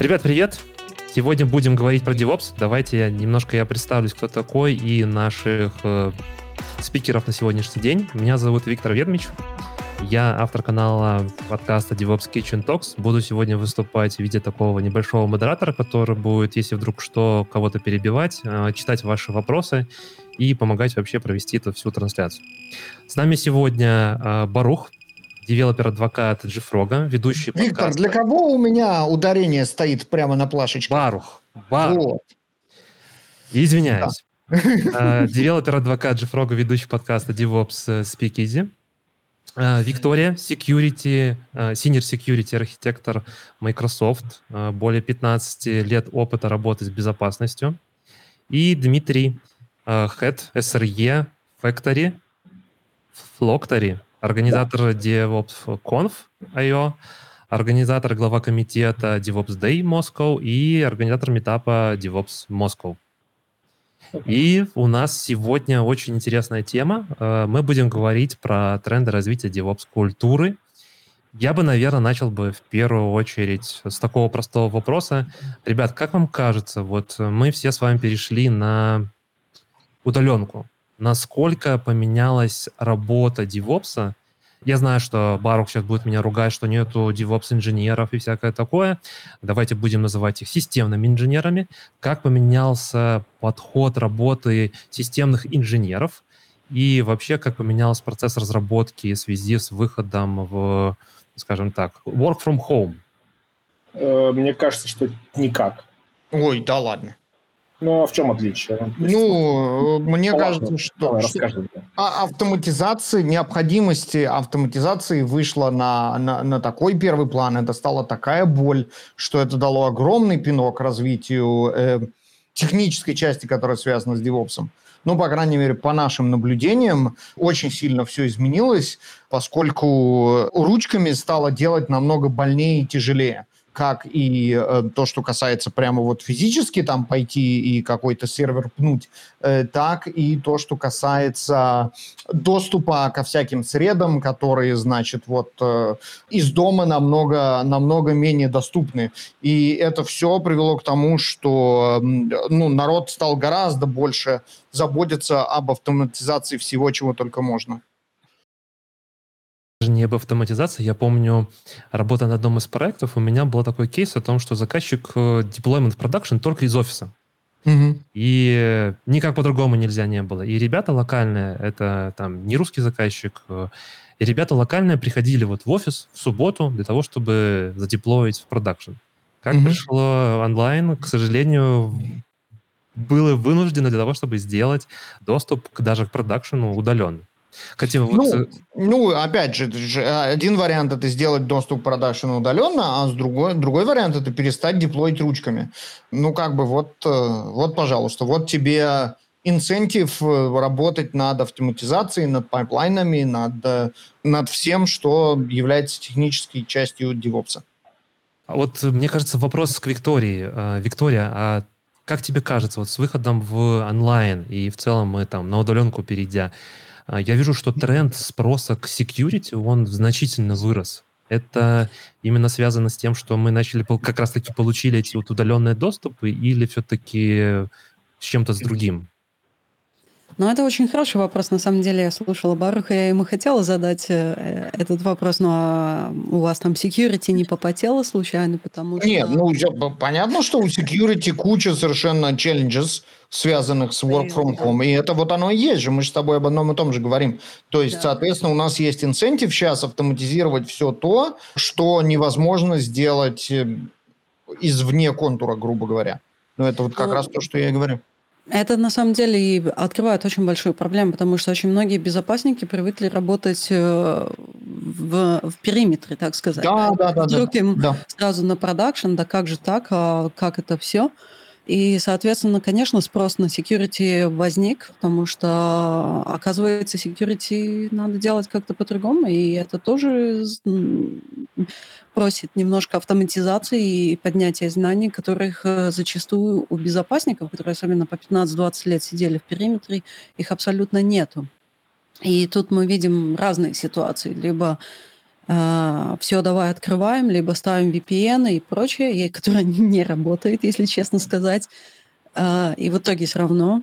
Ребят, привет! Сегодня будем говорить про DevOps. Давайте я немножко представлюсь, кто такой, и наших спикеров на сегодняшний день. Меня зовут Виктор Ведмич. Я автор канала подкаста DevOps Kitchen Talks. Буду сегодня выступать в виде такого небольшого модератора, который будет, если вдруг что, кого-то перебивать, читать ваши вопросы и помогать вообще провести эту всю трансляцию. С нами сегодня Барух, девелопер-адвокат JFrog, ведущий подкаста. Виктор, для кого у меня ударение стоит прямо на плашечке? Барух. Вот. Извиняюсь. Да. Девелопер-адвокат JFrog, ведущий подкаста DevOps Speak Easy. Виктория, senior security архитектор Microsoft, более 15 лет опыта работы с безопасностью. И Дмитрий, head SRE Factory, Flocktory, организатор DevOps .conf.io, организатор, глава комитета DevOps Day Moscow и организатор митапа DevOps Moscow. И у нас сегодня очень интересная тема. Мы будем говорить про тренды развития DevOps-культуры. Я бы, наверное, начал в первую очередь с такого простого вопроса. Ребят, как вам кажется, вот мы все с вами перешли на удаленку. Насколько поменялась работа DevOps? Я знаю, что Барух сейчас будет меня ругать, что нету DevOps-инженеров и всякое такое. Давайте будем называть их системными инженерами. Как поменялся подход работы системных инженеров? И вообще, как поменялся процесс разработки в связи с выходом в, скажем так, work from home? Мне кажется, что никак. Ой, да ладно. Ну, а в чем отличие? Ну, мне кажется, что необходимость автоматизации вышла на такой первый план. Это стала такая боль, что это дало огромный пинок развитию технической части, которая связана с DevOps. Ну, по крайней мере, по нашим наблюдениям, очень сильно все изменилось, поскольку ручками стало делать намного больнее и тяжелее. Как и то, что касается прямо вот физически там пойти и какой-то сервер пнуть, так и то, что касается доступа ко всяким средам, которые, значит, вот из дома намного менее доступны. И это все привело к тому, что народ стал гораздо больше заботиться об автоматизации всего, чего только можно. Не об автоматизации. Я помню, работая на одном из проектов, у меня был такой кейс о том, что заказчик deployment production только из офиса. Mm-hmm. И никак по-другому нельзя не было. И ребята локальные, это там не русский заказчик, и ребята локальные приходили вот в офис в субботу для того, чтобы задеплоить в продакшн. Как пришло онлайн, к сожалению, было вынуждено для того, чтобы сделать доступ даже к продакшну удаленно. Опять же, один вариант — это сделать доступ к продакшену удаленно, а с другой вариант — это перестать деплоить ручками. Пожалуйста, вот тебе инцентив работать над автоматизацией, над пайплайнами, над всем, что является технической частью DevOps. Вот, мне кажется, вопрос к Виктории. Виктория, а как тебе кажется, вот с выходом в онлайн и в целом мы там на удаленку перейдя, я вижу, что тренд спроса к security, он значительно вырос. Это именно связано с тем, что мы начали, как раз-таки получили эти вот удаленные доступы или все-таки с чем-то с другим? Это очень хороший вопрос. На самом деле, я слушала Баруха, я ему хотела задать этот вопрос, но у вас там security не попотело случайно, потому что... Нет, понятно, что у security куча совершенно challenges, связанных с work from home, и это вот оно и есть же, мы же с тобой об одном и том же говорим. То есть, соответственно, у нас есть инцентив сейчас автоматизировать все то, что невозможно сделать извне контура, грубо говоря. Это вот как раз то, что я и говорю. Это, на самом деле, и открывает очень большую проблему, потому что очень многие безопасники привыкли работать в периметре, так сказать. Вдруг им сразу на продакшн, да как же так, а как это все? И, соответственно, конечно, спрос на security возник, потому что, оказывается, security надо делать как-то по-другому, и это тоже просит немножко автоматизации и поднятия знаний, которых зачастую у безопасников, которые особенно по 15-20 лет сидели в периметре, их абсолютно нету. И тут мы видим разные ситуации. Либо все, давай открываем, либо ставим VPN и прочее, которое не работает, если честно сказать. И в итоге все равно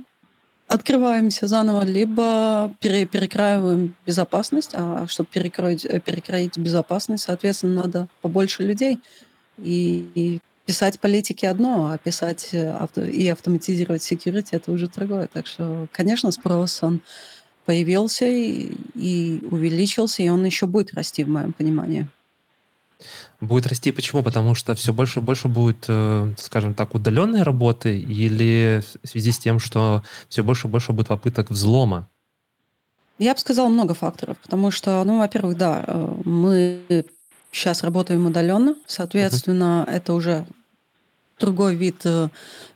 открываемся заново, либо перекраиваем безопасность. А чтобы перекроить безопасность, соответственно, надо побольше людей. И писать политики одно, а писать и автоматизировать security — это уже другое. Так что, конечно, спрос он появился и увеличился, и он еще будет расти, в моем понимании. Будет расти почему? Потому что все больше и больше будет, скажем так, удаленной работы, или в связи с тем, что все больше и больше будет попыток взлома? Я бы сказала, много факторов, потому что, во-первых, да, мы сейчас работаем удаленно, соответственно, это уже другой вид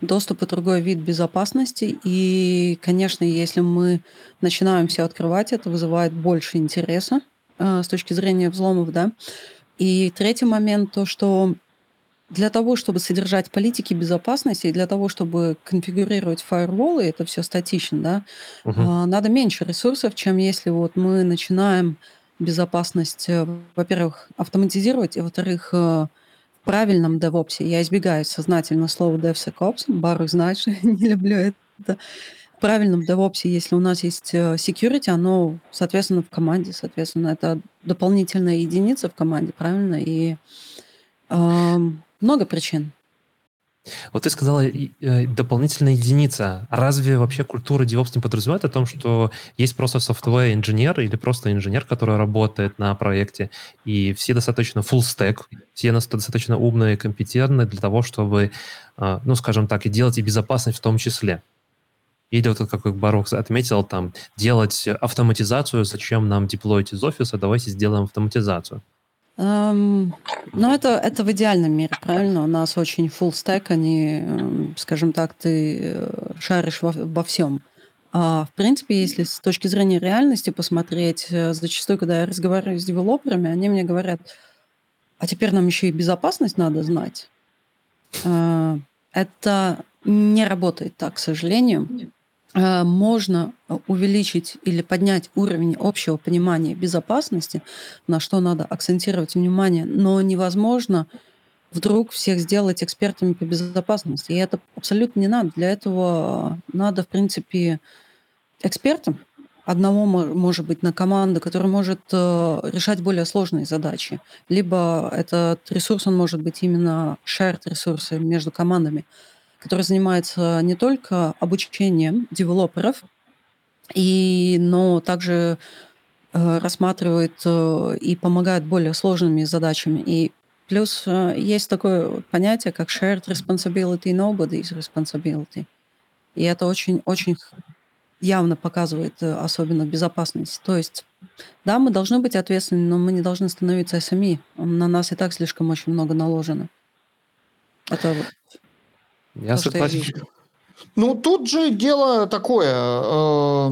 доступа, другой вид безопасности, и, конечно, если мы начинаем все открывать, это вызывает больше интереса с точки зрения взломов, да. И третий момент, то, что для того, чтобы содержать политики безопасности, и для того, чтобы конфигурировать фаерволы, это все статично, да, надо меньше ресурсов, чем если вот мы начинаем безопасность, во-первых, автоматизировать, и, во-вторых, в правильном DevOps, я избегаю сознательно слова DevSecOps, Барух знает, что я не люблю это. В правильном DevOps, если у нас есть security, оно, соответственно, в команде. Соответственно, это дополнительная единица в команде, правильно? И много причин. Вот ты сказала дополнительная единица. Разве вообще культура DevOps не подразумевает о том, что есть просто software-инженер или просто инженер, который работает на проекте, и все достаточно full-stack, все достаточно умные и компетентны для того, чтобы, скажем так, и делать и безопасность в том числе? Или вот как Барух отметил, там, делать автоматизацию, зачем нам деплоить из офиса, давайте сделаем автоматизацию. Это в идеальном мире, правильно? У нас очень full stack, они, скажем так, ты шаришь во всем. А в принципе, если с точки зрения реальности посмотреть, зачастую, когда я разговариваю с девелоперами, они мне говорят, а теперь нам еще и безопасность надо знать. Это не работает так, к сожалению. Можно увеличить или поднять уровень общего понимания безопасности, на что надо акцентировать внимание, но невозможно вдруг всех сделать экспертами по безопасности. И это абсолютно не надо. Для этого надо, в принципе, экспертам, одного, может быть, на команду, который может решать более сложные задачи. Либо этот ресурс, он может быть именно shared ресурсы между командами, который занимается не только обучением девелоперов, но также рассматривает и помогает более сложными задачами. И плюс есть такое понятие, как shared responsibility и nobody's responsibility. И это очень-очень явно показывает особенно безопасность. То есть, да, мы должны быть ответственны, но мы не должны становиться сами. На нас и так слишком очень много наложено. Это я согласен. Тут же дело такое.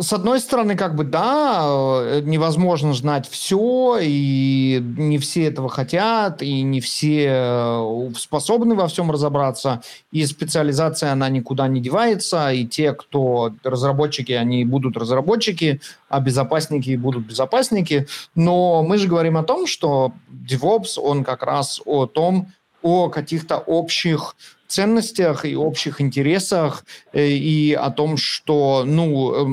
С одной стороны, да, невозможно знать все, и не все этого хотят, и не все способны во всем разобраться, и специализация, она никуда не девается, и те, кто разработчики, они будут разработчики, а безопасники будут безопасники, но мы же говорим о том, что DevOps, он как раз о каких-то общих ценностях и общих интересах, и о том, что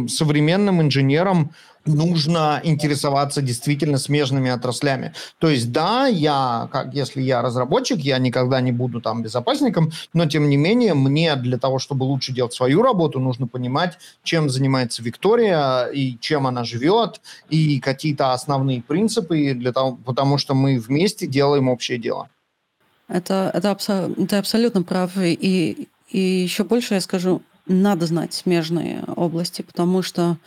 современным инженерам нужно интересоваться действительно смежными отраслями. То есть, да, если я разработчик, я никогда не буду безопасником, но, тем не менее, мне для того, чтобы лучше делать свою работу, нужно понимать, чем занимается Виктория и чем она живет, и какие-то основные принципы, потому что мы вместе делаем общее дело. Ты абсолютно прав. И еще больше я скажу, надо знать смежные области, потому что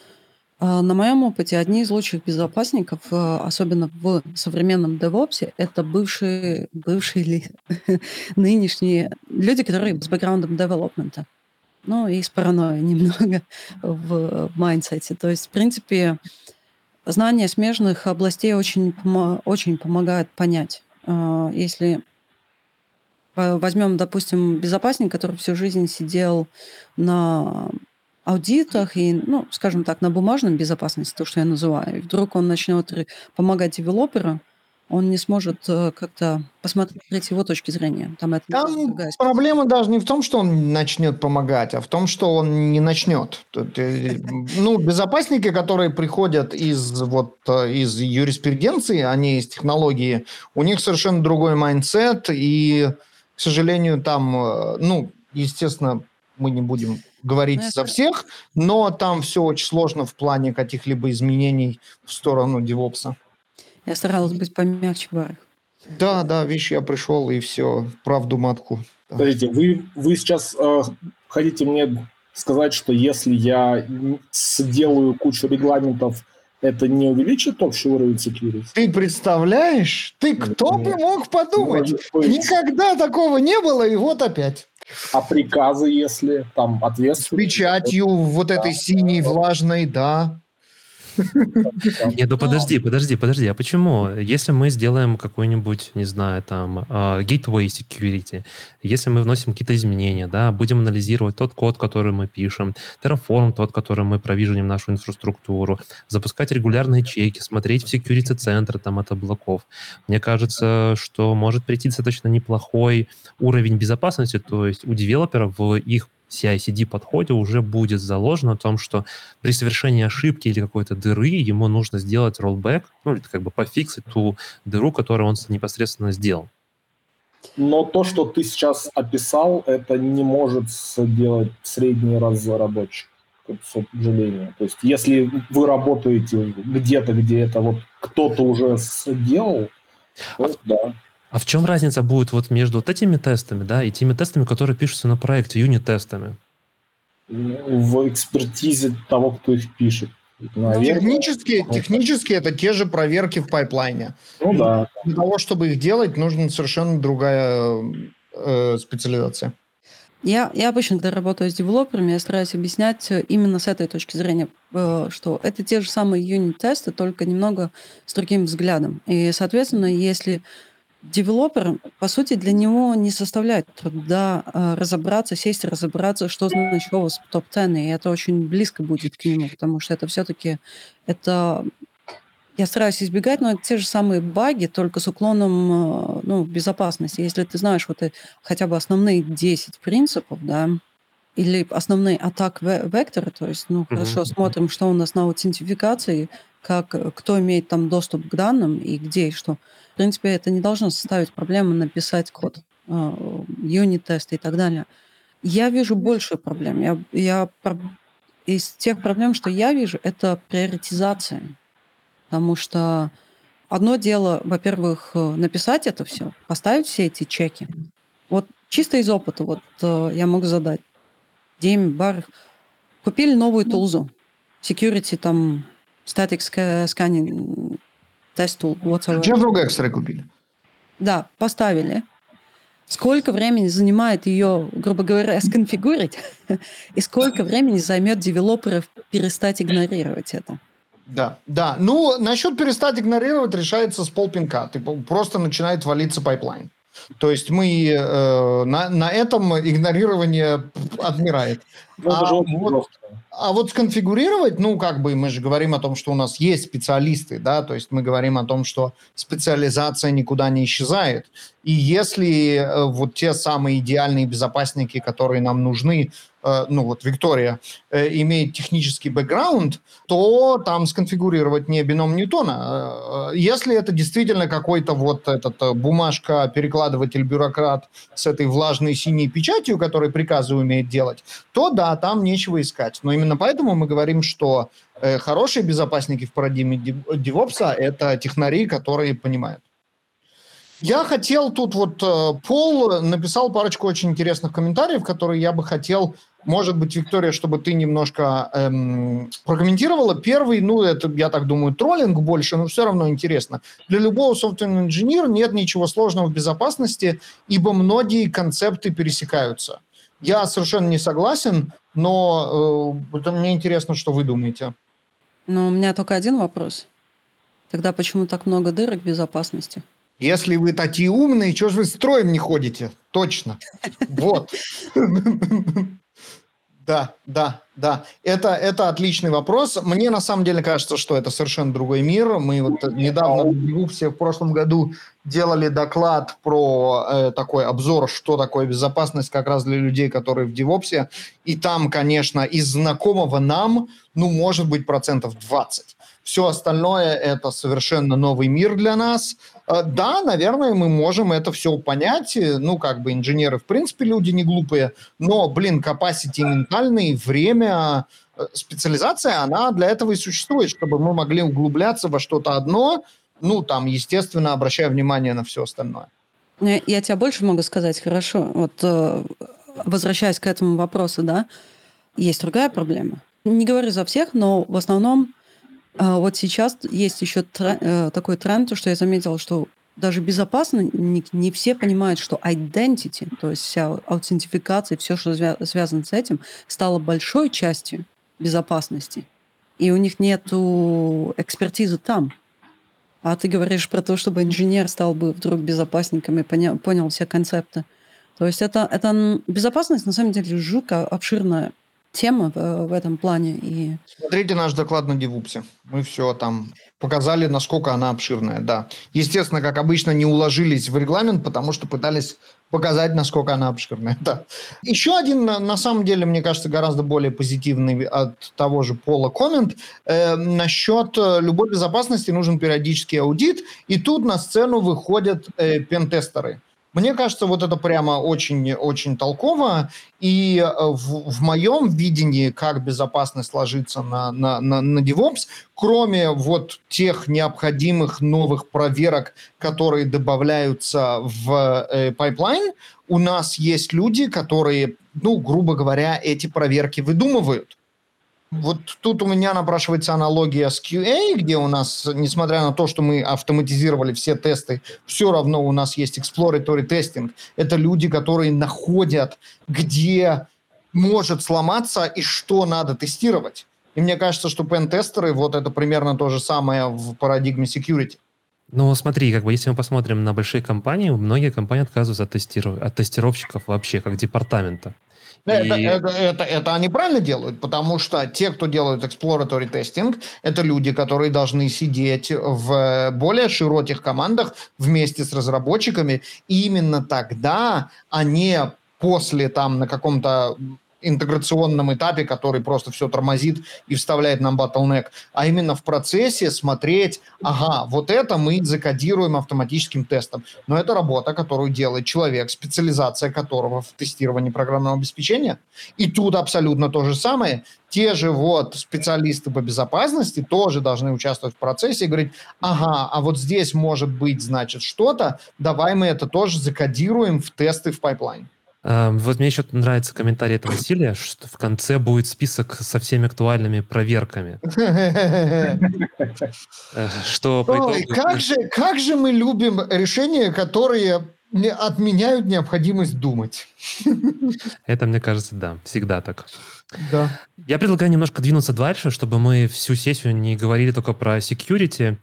на моем опыте одни из лучших безопасников, особенно в современном DevOps, это бывшие или нынешние люди, которые с бэкграундом девелопмента. И с паранойей немного в майндсете. То есть, в принципе, знание смежных областей очень помогает понять. Если возьмем, допустим, безопасник, который всю жизнь сидел на аудитах и, ну, скажем так, на бумажном безопасности, то, что я называю. И вдруг он начнет помогать девелоперу, он не сможет как-то посмотреть с его точки зрения. Там проблема даже не в том, что он начнет помогать, а в том, что он не начнет. Ну, безопасники, которые приходят из юриспруденции, они из технологии, у них совершенно другой майндсет, и, к сожалению, там, ну, естественно, мы не будем говорить за всех, но там все очень сложно в плане каких-либо изменений в сторону DevOps'а. Я старалась быть помягче, Барух. Да, видишь, я пришел, и все, правду матку. Смотрите, вы сейчас хотите мне сказать, что если я сделаю кучу регламентов, это не увеличит общий уровень security? Ты представляешь? Ты кто бы мог подумать? Никогда такого не было, и вот опять. А приказы, если там ответственность? С печатью этой синей, влажной, да. Нет, ну подожди, а почему? Если мы сделаем какую-нибудь, не знаю, там, gateway security, если мы вносим какие-то изменения, да, будем анализировать тот код, который мы пишем, Terraform, тот, который мы провиженим нашу инфраструктуру, запускать регулярные чеки, смотреть в security-центры там от облаков. Мне кажется, что может прийти достаточно неплохой уровень безопасности, то есть у девелоперов в их CI/CD подходе уже будет заложено о том, что при совершении ошибки или какой-то дыры ему нужно сделать rollback, ну, как бы пофиксить ту дыру, которую он непосредственно сделал. Но то, что ты сейчас описал, это не может сделать средний разработчик, к сожалению. То есть если вы работаете где-то, где это кто-то уже сделал, то да. А в чем разница будет между этими тестами, да, и теми тестами, которые пишутся на проекте, юнит-тестами? В экспертизе того, кто их пишет. Технически это те же проверки в пайплайне. Ну да. Для того, чтобы их делать, нужна совершенно другая специализация. Я обычно, когда работаю с девелоперами, я стараюсь объяснять именно с этой точки зрения, что это те же самые юнит-тесты, только немного с другим взглядом. И, соответственно, если девелопер, по сути, для него не составляет труда сесть разобраться, что значит OWASP топ-10, и это очень близко будет к нему, потому что это все-таки, я стараюсь избегать, но это те же самые баги, только с уклоном безопасности. Если ты знаешь хотя бы основные 10 принципов, да, или основные атак-векторы, то есть, хорошо, смотрим, что у нас на аутентификации, кто имеет там доступ к данным и где и что. В принципе, это не должно составить проблемы написать код, юнит-тесты и так далее. Я вижу большую проблему. Из тех проблем, что я вижу, это приоритизация. Потому что одно дело, во-первых, написать это все, поставить все эти чеки. Чисто из опыта я могу задать. Деми, Барух, купили новую тулзу. Security там... Static scanning, test tool, whatever. JFrog Extra купили. Да, поставили. Сколько времени занимает ее, грубо говоря, сконфигурить, и сколько времени займет девелоперов перестать игнорировать это? Да. Ну, насчет перестать игнорировать решается с полпинка. Просто начинает валиться пайплайн. То есть мы на этом игнорирование отмирает. Сконфигурировать, мы же говорим о том, что у нас есть специалисты, да, то есть мы говорим о том, что специализация никуда не исчезает. И если те самые идеальные безопасники, которые нам нужны, Виктория имеет технический бэкграунд, то там сконфигурировать не бином Ньютона. Если это действительно какой-то бумажка-перекладыватель-бюрократ с этой влажной синей печатью, который приказы умеет делать, то да, там нечего искать. Но именно поэтому мы говорим, что хорошие безопасники в парадигме DevOps'а – это технари, которые понимают. Я хотел тут Пол написал парочку очень интересных комментариев, которые я бы хотел, может быть, Виктория, чтобы ты немножко прокомментировала. Первый, это, я так думаю, троллинг больше, но все равно интересно. Для любого software engineer нет ничего сложного в безопасности, ибо многие концепты пересекаются. Я совершенно не согласен, но мне интересно, что вы думаете. Но у меня только один вопрос. Тогда почему так много дырок в безопасности? Если вы такие умные, чего же вы строем не ходите? Точно. Да. Это отличный вопрос. Мне на самом деле кажется, что это совершенно другой мир. Мы вот недавно все в прошлом году делали доклад про такой обзор, что такое безопасность как раз для людей, которые в DevOps. И там, конечно, из знакомого нам, ну, может быть, 20%. Все остальное – это совершенно новый мир для нас. Да, наверное, мы можем это все понять. Ну, как бы инженеры, в принципе, люди не глупые. Но, capacity ментальный, время, специализация, она для этого и существует, чтобы мы могли углубляться во что-то одно, ну, там, естественно, обращая внимание на все остальное. Я тебе больше могу сказать, хорошо. Вот возвращаясь к этому вопросу, да, есть другая проблема. Не говорю за всех, но в основном... Вот сейчас есть еще такой тренд, что я заметила, что даже безопасно не все понимают, что identity, то есть вся аутентификация, все, что связано с этим, стало большой частью безопасности. И у них нет экспертизы там. А ты говоришь про то, чтобы инженер стал бы вдруг безопасником и понял все концепты. То есть это безопасность, на самом деле, жутко обширная тема в этом плане. И... Смотрите наш доклад на DevOps. Мы все там показали, насколько она обширная, да. Естественно, как обычно, не уложились в регламент, потому что пытались показать, насколько она обширная, да. Еще один, на самом деле, мне кажется, гораздо более позитивный от того же Пола коммент. Насчет любой безопасности нужен периодический аудит, и тут на сцену выходят пентестеры. Мне кажется, вот это прямо очень-очень толково, и в моем видении, как безопасность ложится на DevOps, кроме вот тех необходимых новых проверок, которые добавляются в пайплайн, у нас есть люди, которые, ну, грубо говоря, эти проверки выдумывают. Вот тут у меня напрашивается аналогия с QA, где у нас, несмотря на то, что мы автоматизировали все тесты, все равно у нас есть exploratory testing. Это люди, которые находят, где может сломаться и что надо тестировать. И мне кажется, что пентестеры, вот это примерно то же самое в парадигме security. Ну, смотри, если мы посмотрим на большие компании, многие компании отказываются от тестировщиков вообще, как департамента. Это они правильно делают, потому что те, кто делают exploratory testing, это люди, которые должны сидеть в более широких командах вместе с разработчиками, и именно тогда, а не после там на каком-то интеграционном этапе, который просто все тормозит и вставляет нам bottleneck, а именно в процессе смотреть, вот это мы закодируем автоматическим тестом. Но это работа, которую делает человек, специализация которого в тестировании программного обеспечения. И тут абсолютно то же самое. Те же вот специалисты по безопасности тоже должны участвовать в процессе и говорить, а вот здесь может быть, значит, что-то, давай мы это тоже закодируем в тесты в пайплайн. Вот мне еще нравится комментарий от Василия, что в конце будет список со всеми актуальными проверками. Как же мы любим решения, которые отменяют необходимость думать. Это, мне кажется, да, всегда так. Да. Я предлагаю немножко двинуться дальше, чтобы мы всю сессию не говорили только про security.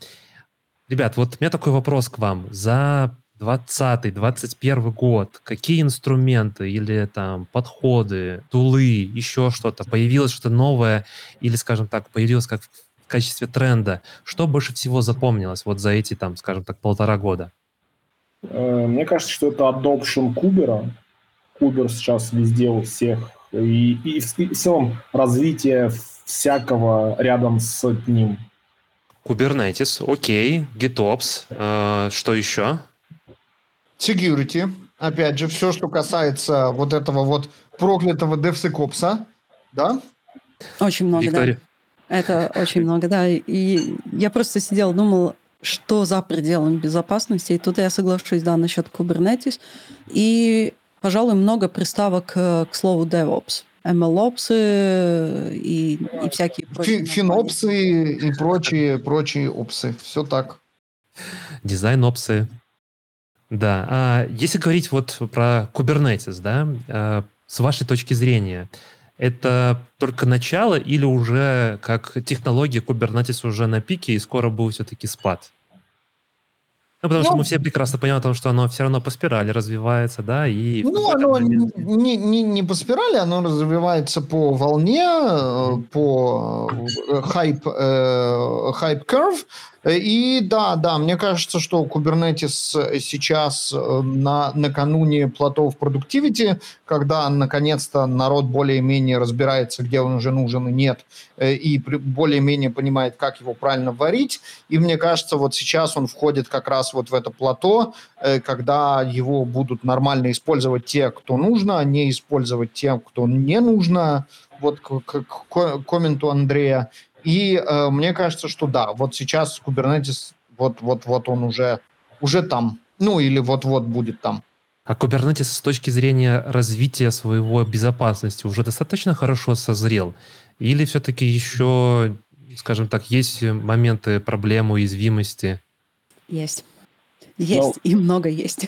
Ребят, вот у меня такой вопрос к вам. За 2020-2021 год, какие инструменты или там подходы, тулы, еще что-то, появилось что-то новое или, скажем так, появилось как в качестве тренда? Что больше всего запомнилось вот за эти, там, скажем так, 1,5 года? Мне кажется, что это adoption Кубера. Кубер сейчас везде у всех. И в целом развитие всякого рядом с ним. Kubernetes, окей, GitOps, что еще? Security, опять же, все, что касается вот этого вот проклятого DevSecOps'а, да? Очень много, Виктория. Да. Это очень много, да. И я просто сидела, думала, что за пределом безопасности. И тут я соглашусь, да, насчет Kubernetes. И, пожалуй, много приставок к слову DevOps. MLOps и всякие прочие. FinOps и прочие опсы. Все так. Дизайн-опсы. Да. Если говорить вот про Kubernetes, да, с вашей точки зрения, это только начало или уже как технология Kubernetes уже на пике и скоро будет все-таки спад? Ну, потому что мы все прекрасно понимаем, что оно все равно по спирали развивается, да? И оно не по спирали, оно развивается по волне, по хайп-curve. И да, мне кажется, что Kubernetes сейчас накануне плато в продуктивити, когда наконец-то народ более-менее разбирается, где он уже нужен и нет, и более-менее понимает, как его правильно варить. И мне кажется, вот сейчас он входит как раз вот в это плато, когда его будут нормально использовать те, кто нужно, а не использовать тем, кто не нужно. Вот к комменту Андрея. И мне кажется, что да, вот сейчас Kubernetes, вот он уже там, или вот-вот будет там. А Kubernetes с точки зрения развития своего безопасности уже достаточно хорошо созрел? Или все-таки еще, скажем так, есть моменты проблем, уязвимости? Есть, и много есть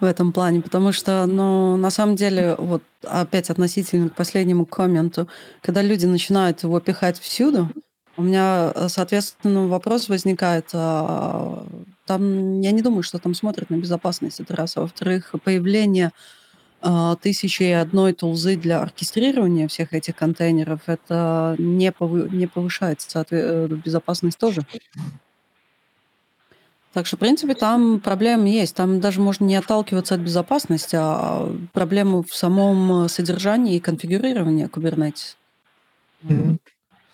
в этом плане, потому что, на самом деле, вот опять относительно к последнему комменту, когда люди начинают его пихать всюду, у меня, соответственно, вопрос возникает, там, я не думаю, что там смотрят на безопасность, это раз, а во-вторых, появление 1001 тулзы для оркестрирования всех этих контейнеров, это не повышает безопасность тоже. Так что, в принципе, там проблемы есть. Там даже можно не отталкиваться от безопасности, а проблемы в самом содержании и конфигурировании Kubernetes. Mm-hmm.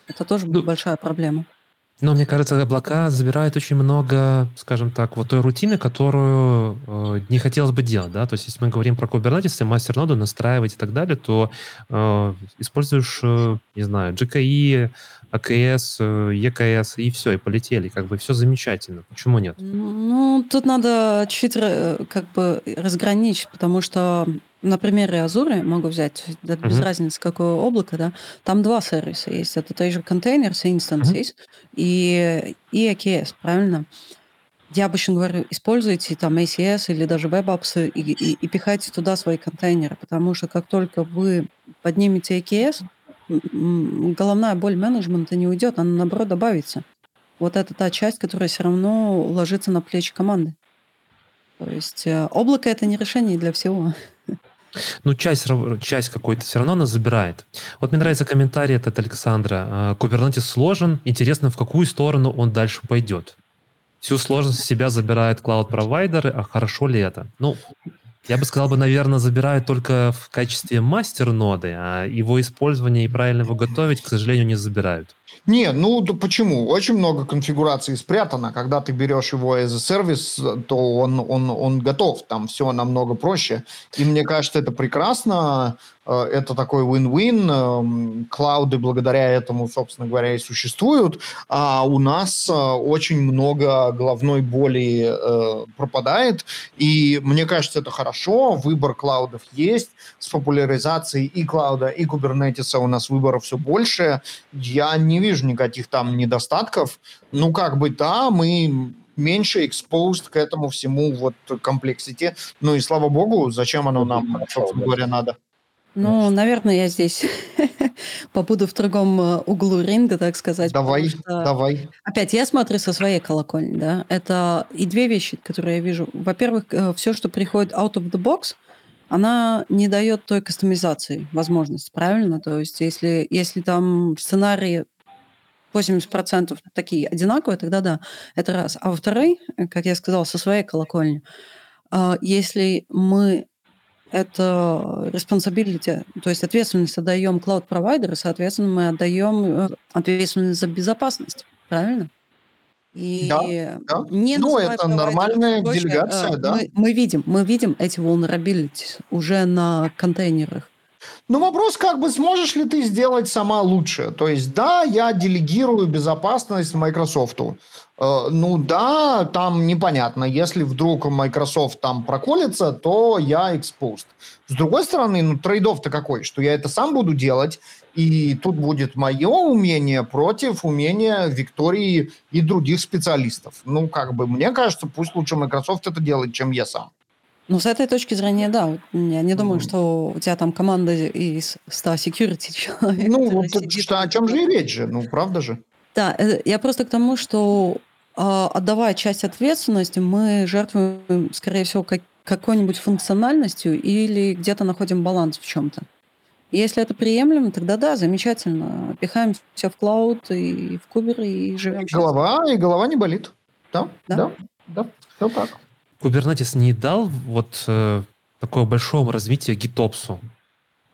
Это тоже большая проблема. Но мне кажется, облака забирают очень много, скажем так, вот той рутины, которую не хотелось бы делать. Да? То есть, если мы говорим про Kubernetes и мастер-ноду настраивать и так далее, то используешь, не знаю, GKE, АКС, ЕКС, и все, и полетели. Как бы все замечательно. Почему нет? Тут надо чуть разграничить, потому что на примере Azure могу взять, без разницы, какое облако, да, там два сервиса есть. Это Azure Container Instances и AKS, правильно? Я обычно говорю, используйте там ACS или даже WebApps и пихайте туда свои контейнеры, потому что как только вы поднимете AKS, головная боль менеджмента не уйдет, она, наоборот, добавится. Вот это та часть, которая все равно ложится на плечи команды. То есть облако – это не решение для всего. Часть какой-то все равно она забирает. Вот мне нравится комментарий от Александра. Кубернетис сложен, интересно, в какую сторону он дальше пойдет. Всю сложность в себя забирают клауд-провайдеры, а хорошо ли это? Я бы сказал, наверное, забирают только в качестве мастер-ноды, а его использование и правильно его готовить, к сожалению, не забирают. Да почему? Очень много конфигураций спрятано. Когда ты берешь его as a service, то он готов. Там все намного проще. И мне кажется, это прекрасно. Это такой win-win. Клауды благодаря этому, собственно говоря, и существуют. А у нас очень много головной боли пропадает. И мне кажется, это хорошо. Выбор клаудов есть. С популяризацией и клауда, и кубернетиса у нас выбора все больше. Я не вижу никаких там недостатков. Мы меньше exposed к этому всему комплексити. И слава богу, зачем оно нам, собственно говоря, надо? Наверное, я здесь побуду в другом углу ринга, так сказать. Давай. Опять, я смотрю со своей колокольни, да. Это и две вещи, которые я вижу. Во-первых, все, что приходит out of the box, она не дает той кастомизации возможности, правильно? То есть, если там сценарии 80% такие одинаковые, тогда да, это раз. А во-вторых, как я сказала, со своей колокольни, если мы это responsibility, то есть ответственность отдаем cloud-провайдеру, соответственно, мы отдаем ответственность за безопасность, правильно? И да. Это нормальная делегация, да. Мы видим эти vulnerabilities уже на контейнерах. Вопрос, сможешь ли ты сделать сама лучше? То есть, да, я делегирую безопасность Microsoft'у. Там непонятно. Если вдруг Microsoft там проколется, то я exposed. С другой стороны, трейд-офф-то какой, что я это сам буду делать, и тут будет мое умение против умения Виктории и других специалистов. Мне кажется, пусть лучше Microsoft это делает, чем я сам. С этой точки зрения, да. Я не думаю, что у тебя там команда из 100 security человек. О чем же и речь же, правда же. Да, я просто к тому, что отдавая часть ответственности, мы жертвуем, скорее всего, какой-нибудь функциональностью или где-то находим баланс в чем-то. Если это приемлемо, тогда да, замечательно. Пихаем все в клауд и в кубер, и живем. И голова не болит. Да, все так. Kubernetes не дал вот такое большое развитие GitOps'у.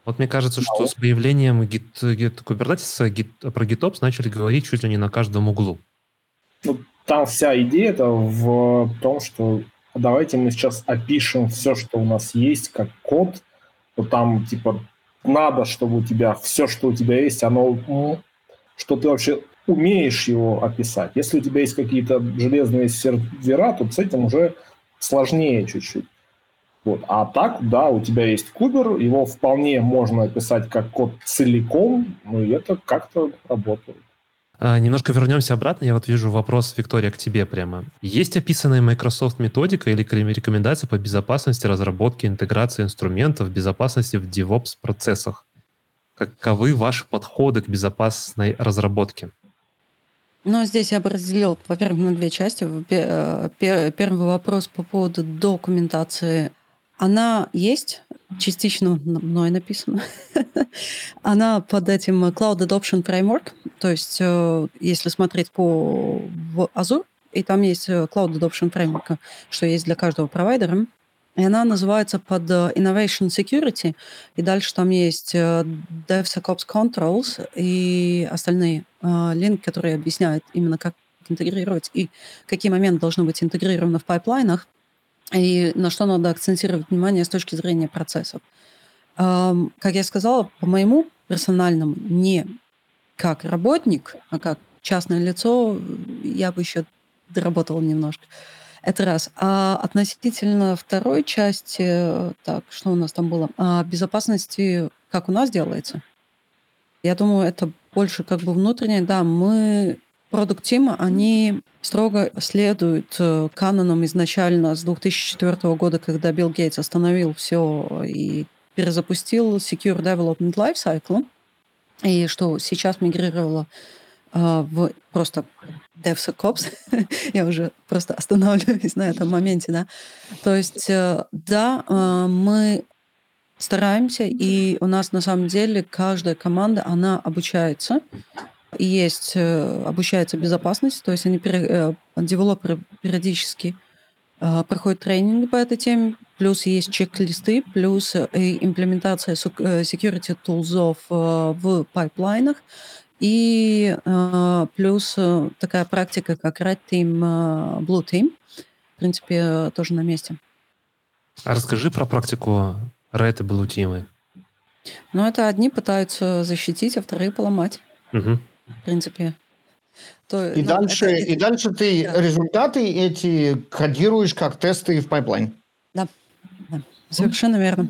Вот мне кажется, что с появлением Kubernetes про GitOps начали говорить чуть ли не на каждом углу. Ну, там вся идея-то в том, что давайте мы сейчас опишем все, что у нас есть, как код. Вот там, типа, надо, чтобы у тебя все, что у тебя есть, оно, что ты вообще умеешь его описать. Если у тебя есть какие-то железные сервера, то с этим уже сложнее чуть-чуть. Вот. А так, да, у тебя есть кубер, его вполне можно описать как код целиком, но это как-то работает. Немножко вернемся обратно. Я вот вижу вопрос, Виктория, к тебе прямо. Есть описанная Microsoft методика или рекомендация по безопасности, разработке, интеграции инструментов, безопасности в DevOps-процессах? Каковы ваши подходы к безопасной разработке? Ну, здесь я бы разделила, во-первых, на две части. Первый вопрос по поводу документации. Она есть, частично мной написана. Она под этим Cloud Adoption Framework. То есть, если смотреть по Azure, и там есть Cloud Adoption Framework, что есть для каждого провайдера, и она называется под Innovation Security, и дальше там есть DevSecOps Controls и остальные линки, которые объясняют именно, как интегрировать и какие моменты должны быть интегрированы в пайплайнах, и на что надо акцентировать внимание с точки зрения процессов. Как я сказала, по моему персональному, не как работник, а как частное лицо, я бы еще доработала немножко. Это раз. А относительно второй части, так, что у нас там было? Безопасности, как у нас делается. Я думаю, это больше как бы внутреннее. Да, мы... Продуктимы, они строго следуют канонам изначально с 2004 года, когда Билл Гейтс остановил все и перезапустил Secure Development Lifecycle, и что сейчас мигрировало в просто DevSecOps. Я уже просто останавливаюсь на этом моменте. Да? То есть, да, мы стараемся, и у нас на самом деле каждая команда, она обучается, и есть, обучается безопасность, то есть они, девелоперы периодически проходят тренинги по этой теме, плюс есть чек-листы, плюс имплементация security tools в пайплайнах, и плюс такая практика, как Red Team, Blue Team, в принципе, тоже на месте. А расскажи про практику Red и Blue Team. Ну, это одни пытаются защитить, а вторые поломать. Угу. В принципе. Дальше ты результаты эти кодируешь как тесты в пайплайн. Да. Совершенно верно.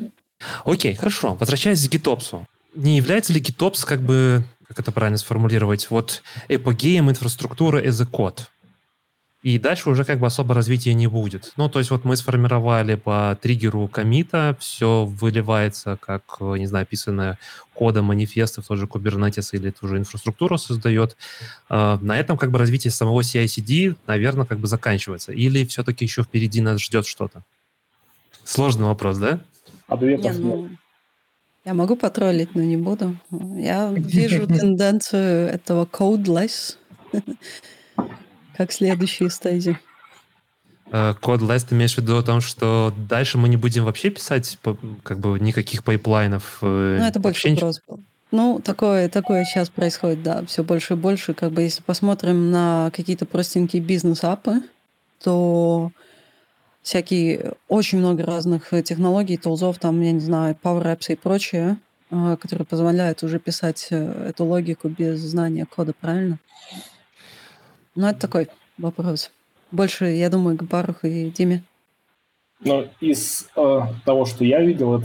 Окей, хорошо. Возвращаясь к GitOps'у. Не является ли GitOps, как это правильно сформулировать, вот эпогеем инфраструктуры as a code? И дальше уже особо развития не будет. Ну, то есть вот мы сформировали по триггеру коммита, все выливается как, не знаю, описанное кодом манифестов, тоже Kubernetes или тоже инфраструктура создает. На этом развитие самого CI/CD, наверное, заканчивается. Или все-таки еще впереди нас ждет что-то? Сложный вопрос, да? Ответов нет. Я могу потроллить, но не буду. Я вижу тенденцию этого codeless. Как следующие стадии. Codeless, ты имеешь в виду о том, что дальше мы не будем вообще писать никаких пайплайнов? Ну, это больше вопрос был. Ну, такое сейчас происходит, да, все больше и больше. Если посмотрим на какие-то простенькие бизнес-апы, то всякие, очень много разных технологий, тулзов, там, я не знаю, Power Apps и прочее, которые позволяют уже писать эту логику без знания кода, правильно? Ну, это такой вопрос. Больше, я думаю, к Баруху и Диме. Ну, из того, что я видел,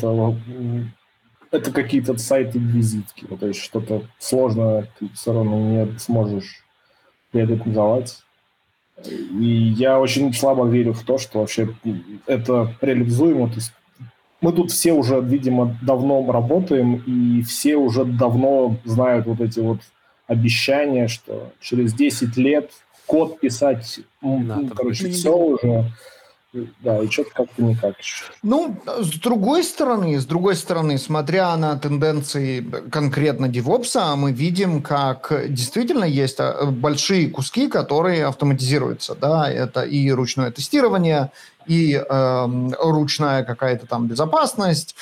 это какие-то сайты-визитки. То есть что-то сложное ты все равно не сможешь реализовать. И я очень слабо верю в то, что вообще это реализуемо. То есть мы тут все уже, видимо, давно работаем, и все уже давно знают эти обещание, что через 10 лет код писать, короче, все уже... Да, и что-то как-то никак. Ну, с другой стороны, смотря на тенденции конкретно DevOps, мы видим, как действительно есть большие куски, которые автоматизируются. Да? Это и ручное тестирование, и ручная какая-то там безопасность.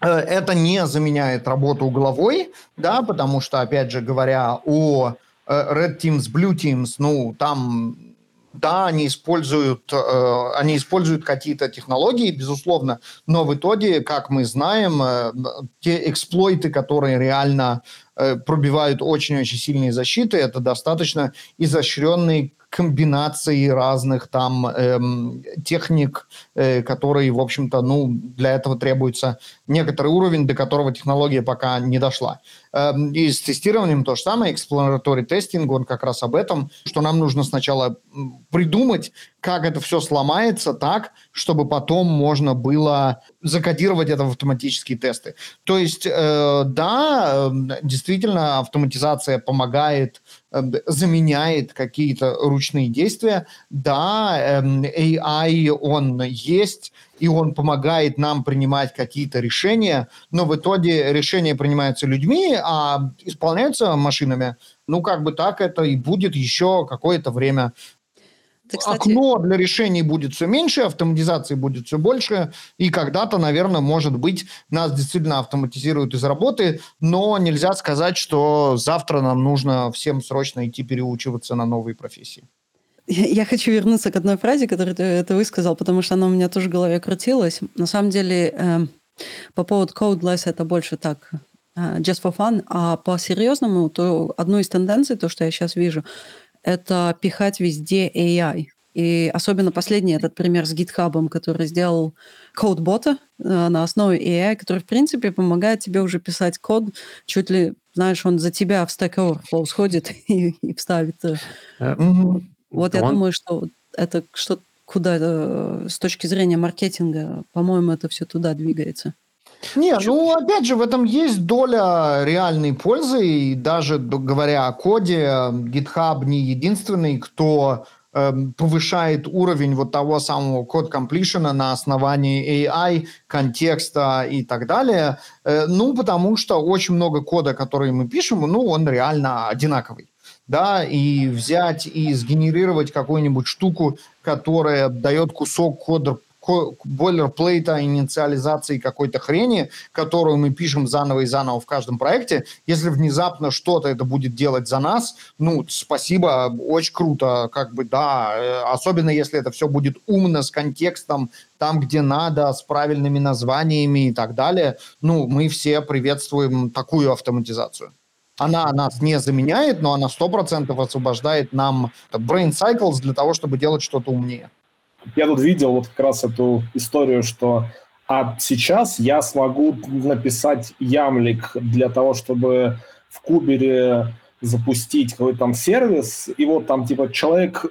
Это не заменяет работу головой, да, потому что, опять же, говоря о Red Teams, Blue Teams, ну, там... Да, они используют какие-то технологии, безусловно, но в итоге, как мы знаем, те эксплойты, которые реально пробивают очень-очень сильные защиты, это достаточно изощренные комбинации разных там техник, которые, в общем-то, ну, для этого требуется некоторый уровень, до которого технология пока не дошла. И с тестированием то же самое, exploratory testing, он как раз об этом, что нам нужно сначала придумать, как это все сломается так, чтобы потом можно было закодировать это в автоматические тесты. То есть, да, действительно, автоматизация помогает, заменяет какие-то ручные действия. Да, AI, он есть, и он помогает нам принимать какие-то решения, но в итоге решения принимаются людьми, а исполняются машинами. Ну, как бы так это и будет еще какое-то время. Ты, кстати... Окно для решений будет все меньше, автоматизации будет все больше, и когда-то, наверное, может быть, нас действительно автоматизируют из работы, но нельзя сказать, что завтра нам нужно всем срочно идти переучиваться на новые профессии. Я хочу вернуться к одной фразе, которую ты высказал, потому что она у меня тоже в голове крутилась. На самом деле, по поводу codeless это больше так... just for fun, а по-серьезному, то одну из тенденций, то, что я сейчас вижу, это пихать везде AI. И особенно последний этот пример с GitHub, который сделал код-бота на основе AI, который, в принципе, помогает тебе уже писать код. Чуть ли, знаешь, он за тебя в Stack Overflow сходит и вставит. Вот я думаю, что это что-то куда с точки зрения маркетинга, по-моему, это все туда двигается. Не, ну, опять же, в этом есть доля реальной пользы, и даже говоря о коде, GitHub не единственный, кто повышает уровень вот того самого код-комплишена на основании AI, контекста и так далее, ну, потому что очень много кода, который мы пишем, ну, он реально одинаковый. Да, и взять и сгенерировать какую-нибудь штуку, которая дает кусок кода, бойлерплейта, инициализации какой-то хрени, которую мы пишем заново и заново в каждом проекте, если внезапно что-то это будет делать за нас, ну, спасибо, очень круто, как бы, да, особенно если это все будет умно, с контекстом, там, где надо, с правильными названиями и так далее, ну, мы все приветствуем такую автоматизацию. Она нас не заменяет, но она 100% освобождает нам brain cycles для того, чтобы делать что-то умнее. Я тут видел вот как раз эту историю, что сейчас я смогу написать ямлик для того, чтобы в Кубере запустить какой-то там сервис, и вот там типа человек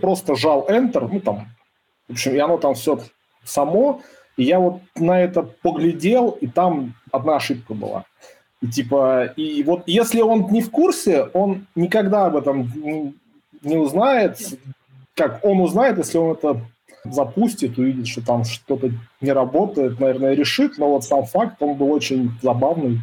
просто жал Enter, ну там, в общем, и оно там все само, и я вот на это поглядел, и там одна ошибка была. И типа, и вот если он не в курсе, он никогда об этом не узнает. Как он узнает, если он это запустит, увидит, что там что-то не работает, наверное, решит, но вот сам факт, он был очень забавный.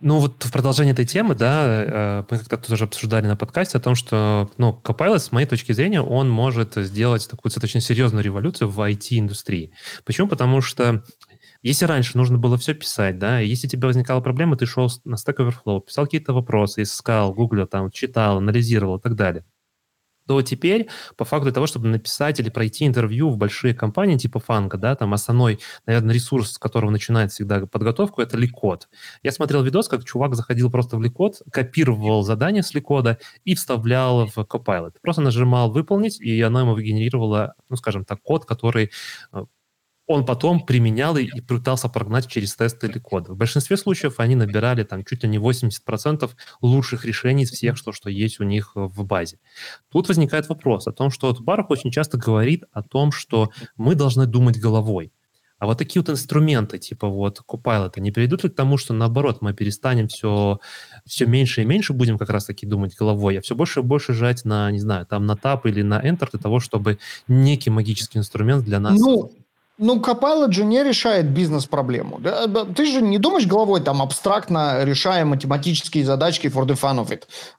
Ну вот в продолжение этой темы, да, мы как-то тоже обсуждали на подкасте о том, что, ну, Copilot, с моей точки зрения, он может сделать такую достаточно серьезную революцию в IT-индустрии. Почему? Потому что если раньше нужно было все писать, да, если у тебя возникала проблема, ты шел на Stack Overflow, писал какие-то вопросы, искал, гуглил, там, читал, анализировал и так далее, то теперь, по факту того, чтобы написать или пройти интервью в большие компании типа Фанка, да, там основной, наверное, ресурс, с которого начинает всегда подготовку, это LeetCode. Я смотрел видос, как чувак заходил просто в LeetCode, копировал задание с LeetCode и вставлял в Copilot. Просто нажимал «Выполнить», и оно ему генерировало, ну, скажем так, код, который он потом применял и пытался прогнать через тесты LeetCode. В большинстве случаев они набирали там чуть ли не 80% лучших решений из всех, что есть у них в базе. Тут возникает вопрос о том, что Барух очень часто говорит о том, что мы должны думать головой. А вот такие вот инструменты, типа вот Copilot, они приведут ли к тому, что наоборот мы перестанем все меньше и меньше будем как раз-таки думать головой, а все больше и больше жать на, не знаю, там на Tab или на Enter для того, чтобы некий магический инструмент для нас... Ну, Copilot же не решает бизнес-проблему. Ты же не думаешь головой, там, абстрактно решая математические задачки for the fun of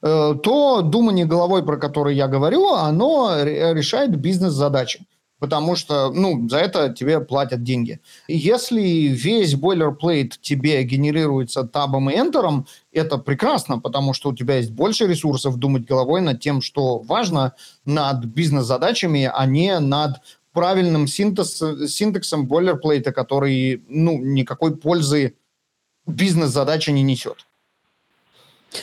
it. То думание головой, про которое я говорю, оно решает бизнес-задачи. Потому что, ну, за это тебе платят деньги. Если весь бойлерплейт тебе генерируется табом и энтером, это прекрасно, потому что у тебя есть больше ресурсов думать головой над тем, что важно, над бизнес-задачами, а не над... правильным синтаксом бойлерплейта, который, ну, никакой пользы бизнес-задача не несет.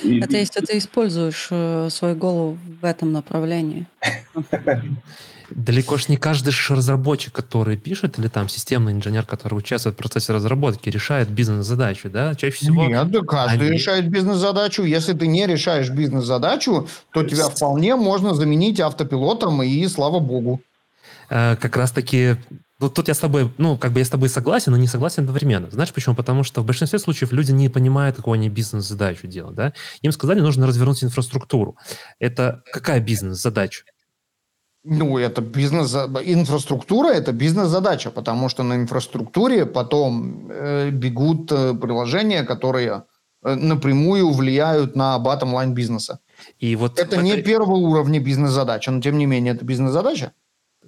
Это если ты используешь свою голову в этом направлении. Далеко ж не каждый разработчик, который пишет, или там системный инженер, который участвует в процессе разработки, решает бизнес-задачу, да? Чаще всего... Нет, да каждый решает бизнес-задачу. Если ты не решаешь бизнес-задачу, то тебя вполне можно заменить автопилотом, и слава богу. Как раз-таки, вот тут я с тобой, ну, как бы я с тобой согласен, но не согласен одновременно. Знаешь почему? Потому что в большинстве случаев люди не понимают, какую они бизнес-задачу делают, да? Им сказали, нужно развернуть инфраструктуру. Это какая бизнес-задача? Ну, это инфраструктура, это бизнес-задача, потому что на инфраструктуре потом бегут приложения, которые напрямую влияют на bottom-line бизнеса. И вот это не первого уровня бизнес-задача, но тем не менее это бизнес-задача.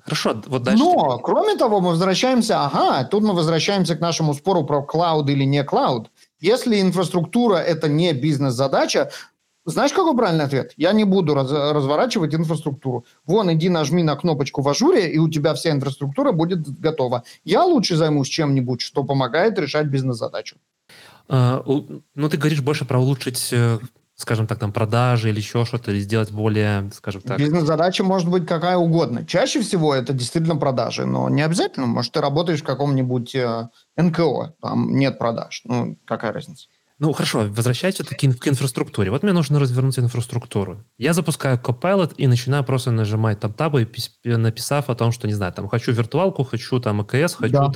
Хорошо, вот дальше. Но, кроме того, мы возвращаемся, тут мы возвращаемся к нашему спору про клауд или не клауд. Если инфраструктура – это не бизнес-задача, знаешь, какой правильный ответ? Я не буду разворачивать инфраструктуру. Вон, иди нажми на кнопочку в Ажуре, и у тебя вся инфраструктура будет готова. Я лучше займусь чем-нибудь, что помогает решать бизнес-задачу. Ты говоришь больше про улучшить... скажем так, там, продажи или еще что-то, или сделать более, скажем так... Бизнес-задача может быть какая угодно. Чаще всего это действительно продажи, но не обязательно. Может, ты работаешь в каком-нибудь НКО, там нет продаж. Ну, какая разница? Ну, хорошо, возвращаясь все-таки к инфраструктуре. Вот мне нужно развернуть инфраструктуру. Я запускаю Copilot и начинаю просто нажимать там табы, написав о том, что, не знаю, там, хочу виртуалку, хочу там ЭКС, хочу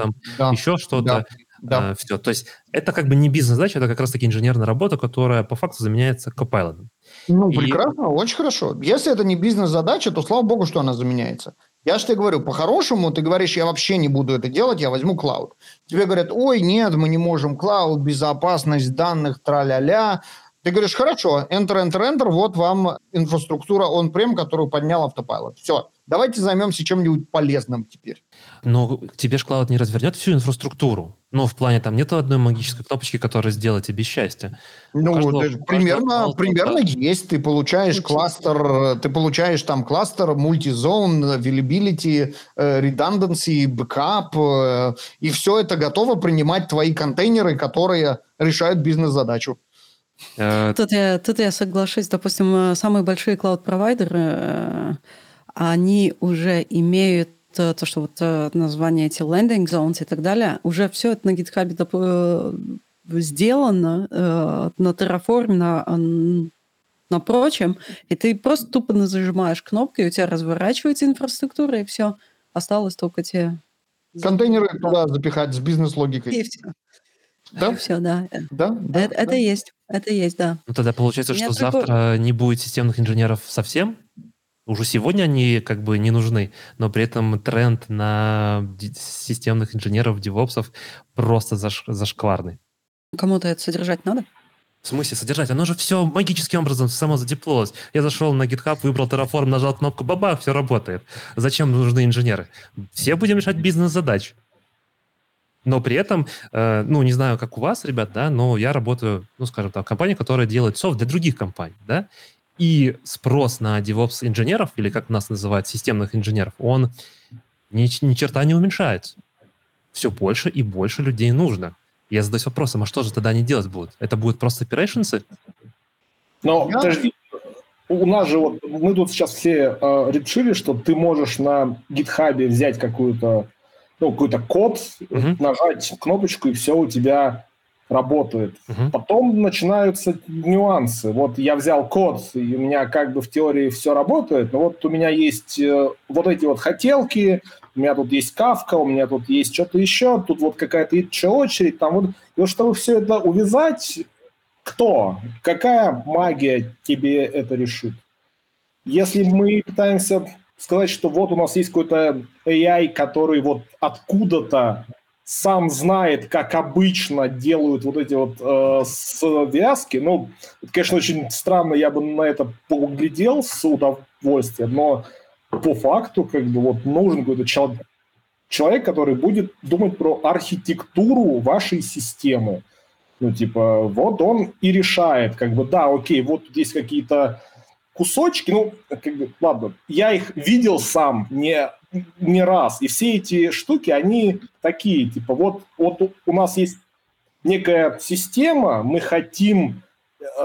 еще что-то. Да. Все. То есть это как бы не бизнес-задача, это как раз-таки инженерная работа, которая по факту заменяется Copilot. Прекрасно, очень хорошо. Если это не бизнес-задача, то слава богу, что она заменяется. Я же тебе говорю, по-хорошему ты говоришь, я вообще не буду это делать, я возьму клауд. Тебе говорят, ой, нет, мы не можем клауд, безопасность данных, тра-ля-ля. Ты говоришь, хорошо, enter, вот вам инфраструктура on-prem, которую поднял автопайлот. Все, давайте займемся чем-нибудь полезным теперь. Но тебе же клауд не развернет всю инфраструктуру. Ну, в плане, там нет одной магической кнопочки, которая сделает тебе счастье. Ну, примерно есть. Ты получаешь кластер, там кластер, мультизон, availability, redundancy, backup, и все это готово принимать твои контейнеры, которые решают бизнес-задачу. Тут я соглашусь. Допустим, самые большие клауд-провайдеры, они уже имеют то, что вот название эти landing zones и так далее, уже все это на GitHub сделано, на Terraform, на прочем, и ты просто тупо зажимаешь кнопкой, у тебя разворачивается инфраструктура, и все. Осталось только те... Контейнеры туда запихать с бизнес-логикой. И все. Да? Все, да. Это есть. Это есть, да. Ну, тогда получается, что завтра не будет системных инженеров совсем? Уже сегодня они как бы не нужны, но при этом тренд на системных инженеров, девопсов просто зашкварный. Кому-то это содержать надо? В смысле содержать? Оно же все магическим образом само задеплилось. Я зашел на GitHub, выбрал Terraform, нажал кнопку бабах, все работает. Зачем нужны инженеры? Все будем решать бизнес-задачи. Но при этом, не знаю, как у вас, ребят, да, но я работаю, в компании, которая делает софт для других компаний, да, и спрос на DevOps-инженеров, или как нас называют, системных инженеров, он ни черта не уменьшается. Все больше и больше людей нужно. Я задаюсь вопросом, а что же тогда они делать будут? Это будут просто оперейшнсы? Но подожди, у нас же вот, мы тут сейчас все решили, что ты можешь на GitHub взять какой-то код, нажать кнопочку, и все у тебя работает. Потом начинаются нюансы. Вот я взял код, и у меня как бы в теории все работает, но вот у меня есть вот эти вот хотелки, у меня тут есть Kafka, у меня тут есть что-то еще, тут вот какая-то еще очередь, там вот. И вот чтобы все это увязать, кто? Какая магия тебе это решит? Если мы пытаемся сказать, что вот у нас есть какой-то AI, который вот откуда-то сам знает, как обычно делают вот эти вот связки, ну, это, конечно, очень странно, я бы на это поглядел с удовольствием, но по факту как бы вот нужен какой-то человек, который будет думать про архитектуру вашей системы. Ну, типа, вот он и решает, как бы, да, окей, вот здесь какие-то кусочки, ну, как бы, ладно, я их видел сам не раз, и все эти штуки, они такие, типа, вот у нас есть некая система, мы хотим,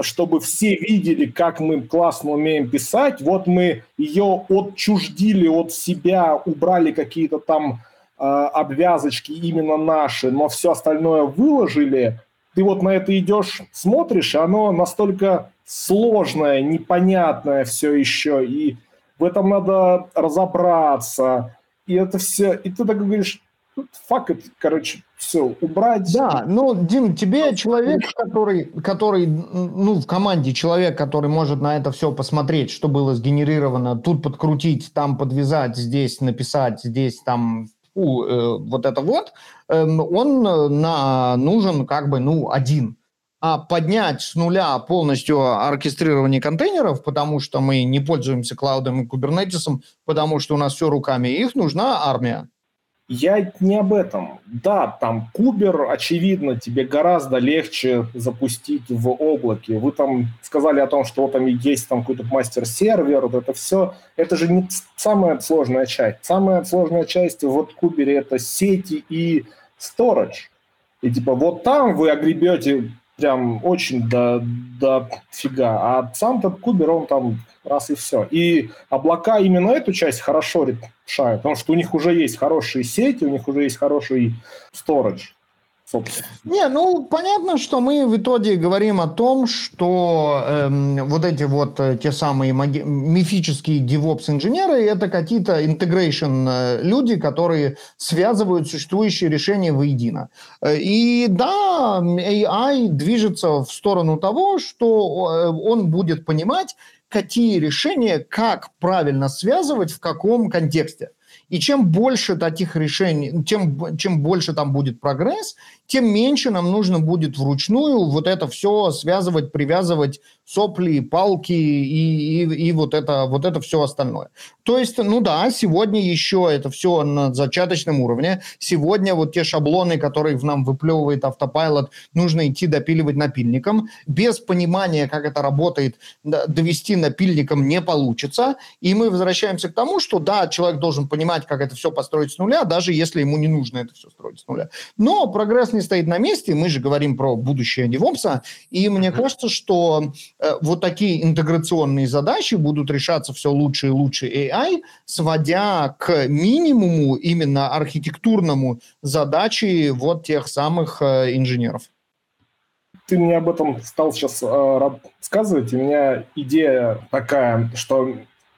чтобы все видели, как мы классно умеем писать, вот мы ее отчуждили от себя, убрали какие-то там обвязочки именно наши, но все остальное выложили. Ты вот на это идешь, смотришь, оно настолько сложное, непонятное все еще, и в этом надо разобраться, и это все, и ты так говоришь, fuck it, короче, все, убрать. Да, ну, Дим, тебе человек, который, ну, в команде человек, который может на это все посмотреть, что было сгенерировано, тут подкрутить, там подвязать, здесь написать, здесь там... вот это вот, он нужен как бы, ну, один. А поднять с нуля полностью оркестрирование контейнеров, потому что мы не пользуемся клаудом и кубернетисом, потому что у нас все руками, их нужна армия. Я не об этом. Да, там кубер, очевидно, тебе гораздо легче запустить в облаке. Вы там сказали о том, что вот там есть там какой-то мастер-сервер, вот это все. Это же не самая сложная часть. Самая сложная часть вот в кубере – это сети и storage. И типа вот там вы огребете прям очень до фига. А сам-то кубер, он там раз и все. И облака именно эту часть хорошо решают, потому что у них уже есть хорошие сети, у них уже есть хороший сторидж, собственно. Не, ну, понятно, что мы в итоге говорим о том, что вот эти вот те самые мифические DevOps-инженеры, это какие-то интегрейшн-люди, которые связывают существующие решения воедино. И да, AI движется в сторону того, что он будет понимать, какие решения, как правильно связывать, в каком контексте. И чем больше таких решений, чем больше там будет прогресс, тем меньше нам нужно будет вручную вот это все связывать, привязывать, сопли, палки и вот это все остальное. То есть, ну да, сегодня еще это все на зачаточном уровне. Сегодня вот те шаблоны, которые в нам выплевывает автопайлот, нужно идти допиливать напильником. Без понимания, как это работает, довести напильником не получится. И мы возвращаемся к тому, что да, человек должен понимать, как это все построить с нуля, даже если ему не нужно это все строить с нуля. Но прогресс не стоит на месте. Мы же говорим про будущее DevOps'а. И мне кажется, что вот такие интеграционные задачи будут решаться все лучше и лучше AI, сводя к минимуму именно архитектурному задачи вот тех самых инженеров. Ты мне об этом стал сейчас рассказывать. У меня идея такая, что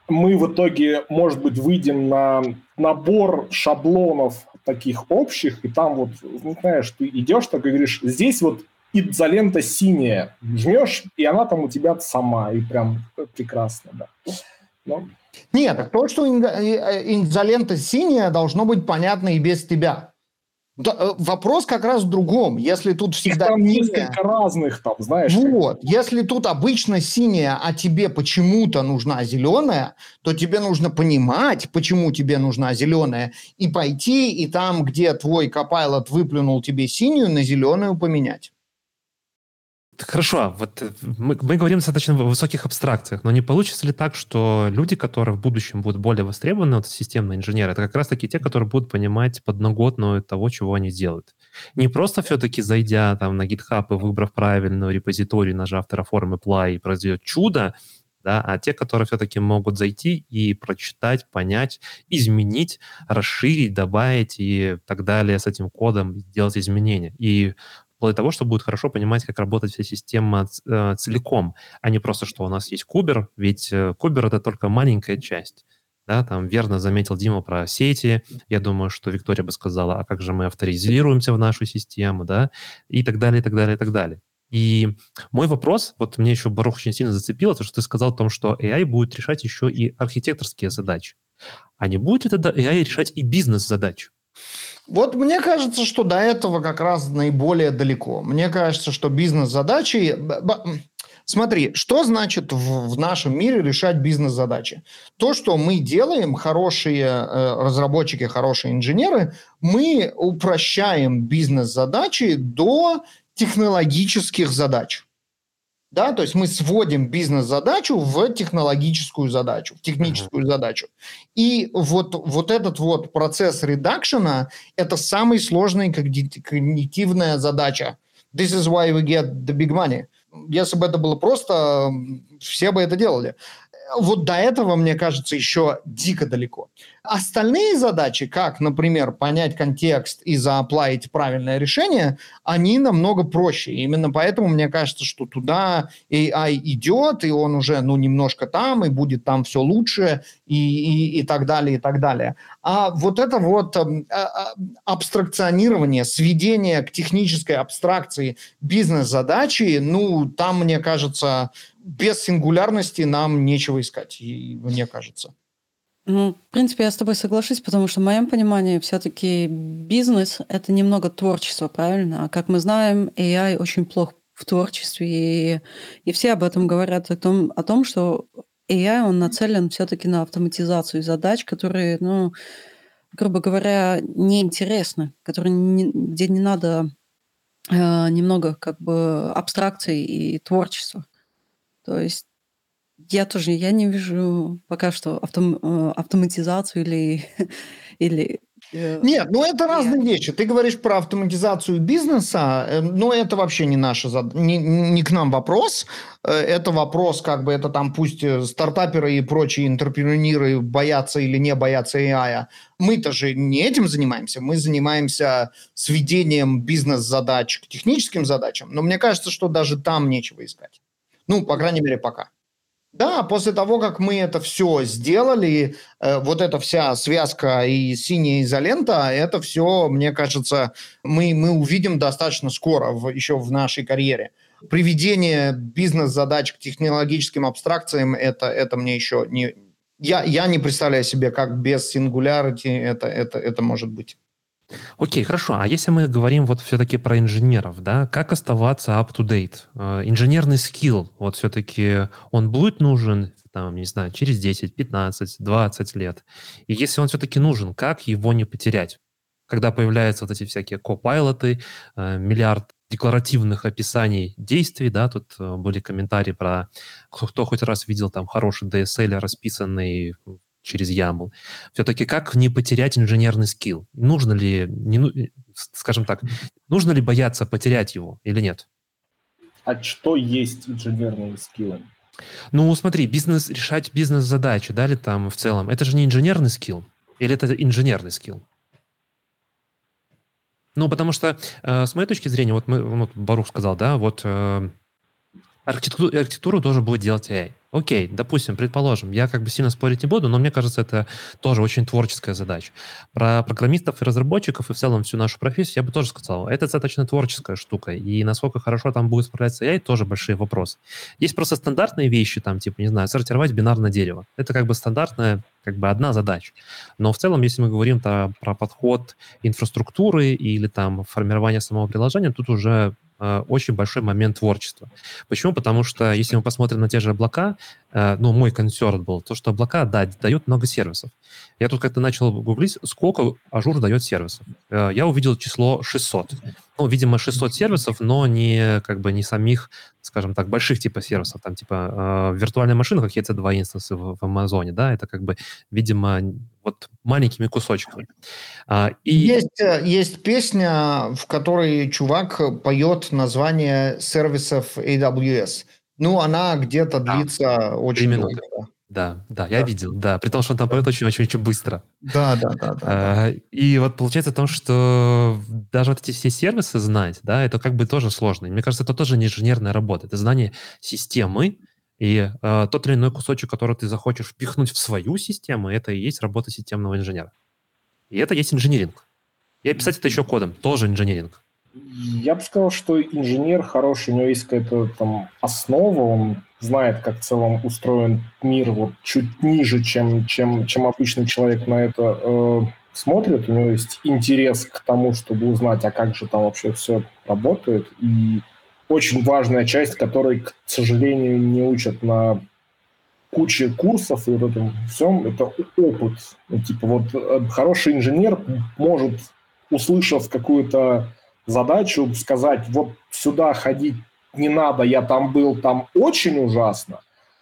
мы в итоге, может быть, выйдем на набор шаблонов таких общих, и там вот, не знаешь, ты идешь так и говоришь, здесь вот изолента синяя. Жмешь, и она там у тебя сама. И прям прекрасно, да. Но... Нет, то, что изолента синяя, должно быть понятно и без тебя. Вопрос как раз в другом. Если тут всегда там синяя... несколько разных там, знаешь. Вот. Если тут обычно синяя, а тебе почему-то нужна зеленая, то тебе нужно понимать, почему тебе нужна зеленая, и пойти, и там, где твой Copilot выплюнул тебе синюю, на зеленую поменять. Хорошо, вот мы говорим достаточно о высоких абстракциях, но не получится ли так, что люди, которые в будущем будут более востребованы, вот системные инженеры, это как раз-таки те, которые будут понимать подноготную того, чего они делают. Не просто все-таки зайдя там на GitHub и выбрав правильную репозиторию, нажав Terraform Apply, и произойдет чудо, да, а те, которые все-таки могут зайти и прочитать, понять, изменить, расширить, добавить и так далее с этим кодом, делать изменения. И для того, чтобы будет хорошо понимать, как работает вся система целиком, а не просто, что у нас есть кубер, ведь кубер — это только маленькая часть. Да, там верно заметил Дима про сети. Я думаю, что Виктория бы сказала, а как же мы авторизируемся в нашу систему, да, и так далее, и так далее, и так далее. И мой вопрос, вот мне еще Барух очень сильно зацепило, то, что ты сказал о том, что AI будет решать еще и архитекторские задачи. А не будет это AI решать и бизнес-задачи? Вот мне кажется, что до этого как раз наиболее далеко. Мне кажется, что бизнес-задачи... Смотри, что значит в нашем мире решать бизнес-задачи? То, что мы делаем, хорошие разработчики, хорошие инженеры, мы упрощаем бизнес-задачи до технологических задач. Да, то есть мы сводим бизнес-задачу в технологическую задачу, в техническую задачу. И вот этот вот процесс редакшена – это самая сложная когнитивная задача. This is why we get the big money. Если бы это было просто, все бы это делали. Вот до этого, мне кажется, еще дико далеко. Остальные задачи, как, например, понять контекст и зааплавить правильное решение, они намного проще. Именно поэтому, мне кажется, что туда AI идет, и он уже, немножко там, и будет там все лучше, и так далее, и так далее. А вот это вот абстракционирование, сведение к технической абстракции бизнес-задачи, там, мне кажется... Без сингулярности нам нечего искать, мне кажется. В принципе, я с тобой соглашусь, потому что в моем понимании все-таки бизнес – это немного творчество, правильно? А как мы знаем, AI очень плох в творчестве, и все об этом говорят, о том, что AI, он нацелен все-таки на автоматизацию задач, которые, грубо говоря, неинтересны, где не надо немного абстракции и творчества. То есть я не вижу пока что автоматизацию или... Нет, это разные вещи. Ты говоришь про автоматизацию бизнеса, но это вообще не наша задача, не к нам вопрос. Это вопрос, это там пусть стартаперы и прочие интерпренеры боятся или не боятся AI. Мы-то же не этим занимаемся. Мы занимаемся сведением бизнес-задач к техническим задачам. Но мне кажется, что даже там нечего искать. По крайней мере, пока. Да, после того, как мы это все сделали, вот эта вся связка и синяя изолента, это все, мне кажется, мы увидим достаточно скоро еще в нашей карьере. Приведение бизнес-задач к технологическим абстракциям, это мне еще не... Я не представляю себе, как без сингулярити это может быть. Окей, хорошо. А если мы говорим все-таки про инженеров, да, как оставаться up-to-date? Инженерный скилл, все-таки он будет нужен, через 10, 15, 20 лет. И если он все-таки нужен, как его не потерять? Когда появляются эти всякие копайлоты, миллиард декларативных описаний действий, да, тут были комментарии про, кто хоть раз видел хороший DSL, расписанный через YAML. Все-таки как не потерять инженерный скилл? Нужно ли, нужно ли бояться потерять его или нет? А что есть инженерные скиллы? Смотри, решать бизнес-задачи, да, или в целом, это же не инженерный скилл, или это инженерный скилл? Потому что, с моей точки зрения, Барух сказал, да, архитектуру тоже будет делать AI. Окей, допустим, предположим, я сильно спорить не буду, но мне кажется, это тоже очень творческая задача. Про программистов и разработчиков и в целом всю нашу профессию я бы тоже сказал, это достаточно творческая штука, и насколько хорошо там будет справляться AI, тоже большие вопросы. Есть просто стандартные вещи, сортировать бинарное дерево. Это стандартная, одна задача. Но в целом, если мы говорим про подход инфраструктуры или формирование самого приложения, тут уже... очень большой момент творчества. Почему? Потому что, если мы посмотрим на те же облака, мой консерн был, то, что облака, да, дают много сервисов. Я тут начал гуглить, сколько Ажур дает сервисов. Я увидел число 600. Видимо, 600 сервисов, но не, не самих, больших типа сервисов, в виртуальной машине, как EC2 инстансы в Амазоне, да, это видимо, маленькими кусочками. Есть песня, в которой чувак поет название сервисов AWS. Она где-то длится очень долго. Да, я видел, да. При том, что он поет очень-очень быстро. Да. И получается то, что даже эти все сервисы знать, да, это тоже сложно. Мне кажется, это тоже не инженерная работа. Это знание системы, И тот или иной кусочек, который ты захочешь впихнуть в свою систему, это и есть работа системного инженера. И это есть инжиниринг. И описать это еще кодом, тоже инжиниринг. Я бы сказал, что инженер хороший, у него есть какая-то там основа, он знает, как в целом устроен мир, вот чуть ниже, чем обычный человек на это смотрит. У него есть интерес к тому, чтобы узнать, а как же там вообще все работает. И очень важная часть, которой, к сожалению, не учат на куче курсов и вот этом всем, это опыт. Типа вот хороший инженер может, услышав какую-то задачу, сказать, вот сюда ходить не надо, я там был, там очень ужасно,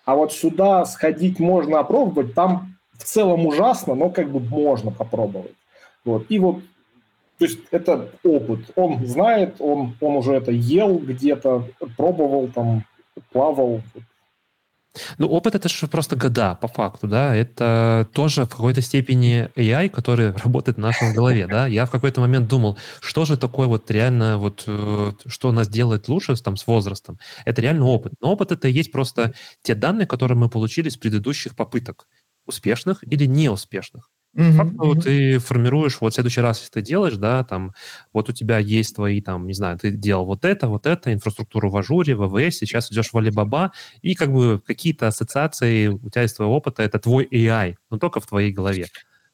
а вот сюда сходить можно опробовать, там в целом ужасно, но как бы можно попробовать. Вот. И вот, то есть это опыт. Он знает, он уже это ел где-то, пробовал, там, плавал. Ну, опыт — это же просто года, по факту, да, это тоже в какой-то степени AI, который работает в нашем голове, да. Я в какой-то момент думал, что же такое вот реально, вот, что нас делает лучше там с возрастом. Это реально опыт. Но опыт — это и есть просто те данные, которые мы получили с предыдущих попыток, успешных или неуспешных. Факту ты формируешь, вот в следующий раз, если ты делаешь, да, там, вот у тебя есть твои, там, не знаю, ты делал вот это, инфраструктуру в Ажуре, в AWS, сейчас идешь в Alibaba, и как бы какие-то ассоциации у тебя из твоего опыта, это твой AI, но только в твоей голове.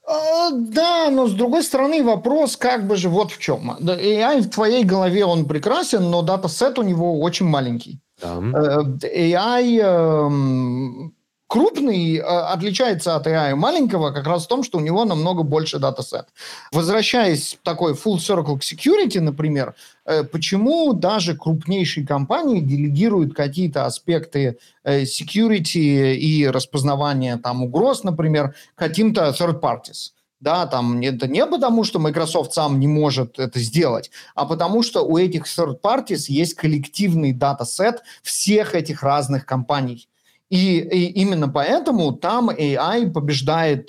Да, но с другой стороны вопрос как бы же вот в чем. AI в твоей голове, он прекрасен, но датасет у него очень маленький. Да. AI... Крупный отличается от AI маленького как раз в том, что у него намного больше датасет. Возвращаясь в такой full circle к security, например, почему даже крупнейшие компании делегируют какие-то аспекты security и распознавания там угроз, например, каким-то third parties? Да, там это не потому, что Microsoft сам не может это сделать, а потому что у этих third parties есть коллективный датасет всех этих разных компаний. И именно поэтому там AI побеждает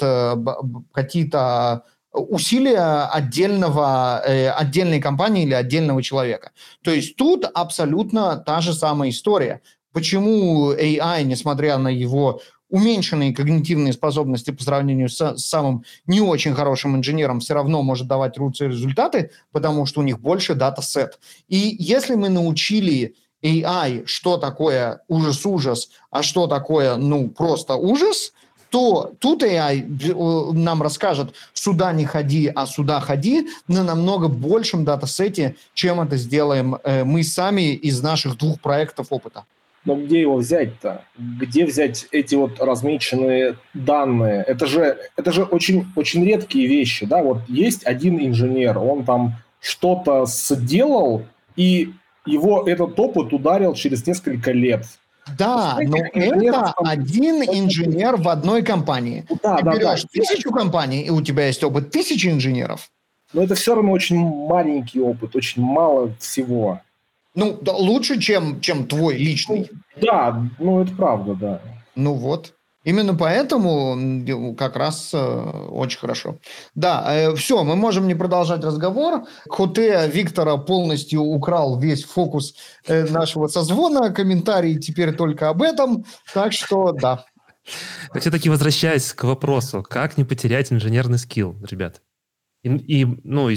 какие-то усилия отдельной компании или отдельного человека. То есть тут абсолютно та же самая история. Почему AI, несмотря на его уменьшенные когнитивные способности по сравнению с самым не очень хорошим инженером, все равно может давать лучшие результаты, потому что у них больше датасет. И если мы научили AI, что такое ужас-ужас, а что такое, ну, просто ужас, то тут AI нам расскажет, сюда не ходи, а сюда ходи, на намного большем датасете, чем это сделаем мы сами из наших двух проектов опыта. Но где его взять-то? Где взять эти вот размеченные данные? Это же очень, очень редкие вещи, да? Вот есть один инженер, он там что-то сделал, и его этот опыт ударил через несколько лет. Да, но это один инженер в одной компании. Да, ты берешь 1000 компаний, и у тебя есть опыт 1000 инженеров. Но это все равно очень маленький опыт, очень мало всего. Ну, да, лучше, чем твой личный. Да, ну это правда, да. Ну вот. Именно поэтому как раз очень хорошо. Да, все, мы можем не продолжать разговор. Хоте Виктора полностью украл весь фокус нашего созвона. Комментарии теперь только об этом. Так что, да. Все-таки возвращаясь к вопросу, как не потерять инженерный скилл, ребят? И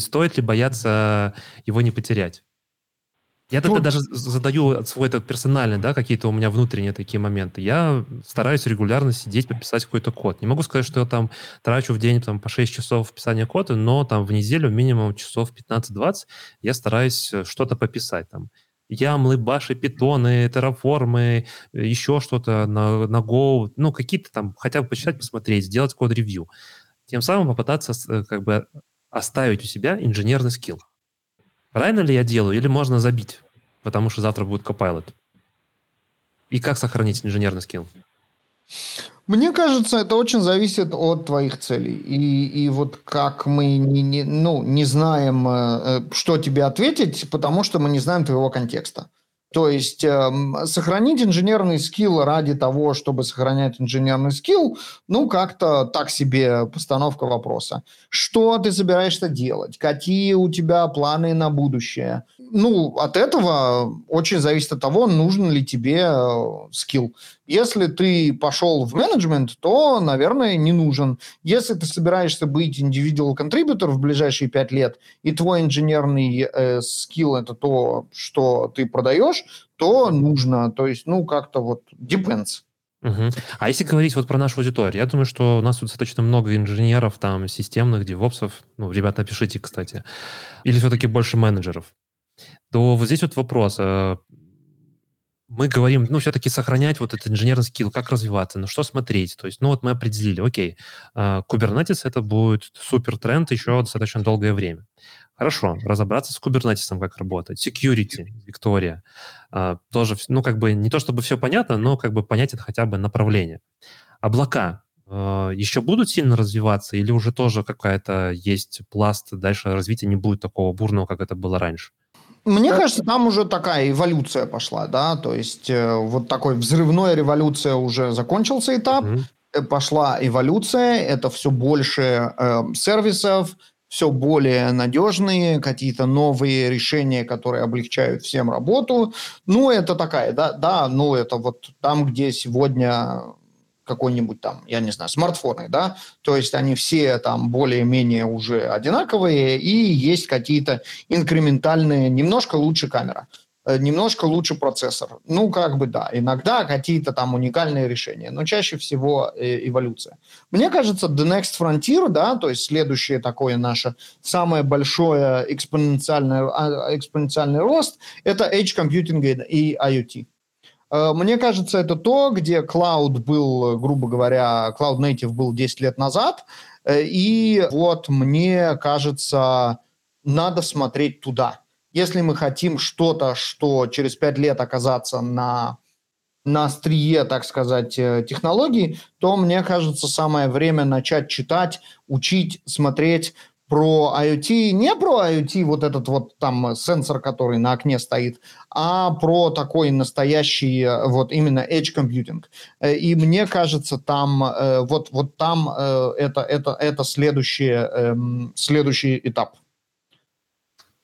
стоит ли бояться его не потерять? Я тогда даже задаю свой этот персональный, да, какие-то у меня внутренние такие моменты. Я стараюсь регулярно сидеть, пописать какой-то код. Не могу сказать, что я там трачу в день там, по 6 часов писания кода, но там в неделю минимум часов 15-20 я стараюсь что-то пописать там. Ямлы, баши, питоны, терраформы, еще что-то на Go, ну, какие-то там хотя бы почитать, посмотреть, сделать код-ревью. Тем самым попытаться как бы оставить у себя инженерный скилл. Правильно ли я делаю, или можно забить, потому что завтра будет Copilot? И как сохранить инженерный скилл? Мне кажется, это очень зависит от твоих целей. И вот как мы не знаем, что тебе ответить, потому что мы не знаем твоего контекста. То есть сохранить инженерный скилл ради того, чтобы сохранять инженерный скилл, ну, как-то так себе постановка вопроса. Что ты собираешься делать? Какие у тебя планы на будущее? ну, от этого очень зависит от того, нужен ли тебе скилл. Если ты пошел в менеджмент, то, наверное, не нужен. Если ты собираешься быть individual contributor в ближайшие 5 лет, и твой инженерный скилл – это то, что ты продаешь, то нужно. То есть, ну, как-то вот depends. Угу. А если говорить вот про нашу аудиторию, я думаю, что у нас тут достаточно много инженеров, там, системных, девопсов, ну, ребят, напишите, кстати, или все-таки больше менеджеров, то вот здесь вот вопрос. Мы говорим, ну, все-таки сохранять вот этот инженерный скилл, как развиваться, ну, что смотреть, то есть, ну, вот мы определили, окей, Kubernetes это будет супер тренд еще достаточно долгое время. Хорошо, разобраться с Kubernetes, как работать, security, Виктория, тоже, ну, как бы, не то чтобы все понятно, но, как бы, понятен хотя бы направление. Облака еще будут сильно развиваться или уже тоже какая-то есть пласт, дальше развития не будет такого бурного, как это было раньше? Мне кажется, там уже такая эволюция пошла, да, то есть вот такой взрывной революция уже закончился этап, пошла эволюция, это все больше сервисов, все более надежные, какие-то новые решения, которые облегчают всем работу, ну, это такая, да, ну, это вот там, где сегодня какой-нибудь там, я не знаю, смартфоны, да, то есть они все там более-менее уже одинаковые, и есть какие-то инкрементальные, немножко лучше камера, немножко лучше процессор, ну, как бы, да, иногда какие-то там уникальные решения, но чаще всего эволюция. Мне кажется, the next frontier, да, то есть следующее такое наше самое большое экспоненциальный рост, это edge computing и IoT. Мне кажется, это то, где Cloud был, грубо говоря, Cloud Native был 10 лет назад, и вот мне кажется, надо смотреть туда. Если мы хотим что-то, что через 5 лет оказаться на острие, так сказать, технологий, то, мне кажется, самое время начать читать, учить, смотреть про IoT, не про IoT, вот этот вот там сенсор, который на окне стоит, а про такой настоящий вот именно edge computing. И мне кажется, там вот там это следующий этап.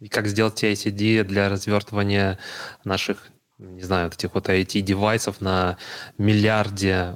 И как сделать CI/CD для развертывания наших, не знаю, этих вот IoT-девайсов на миллиарде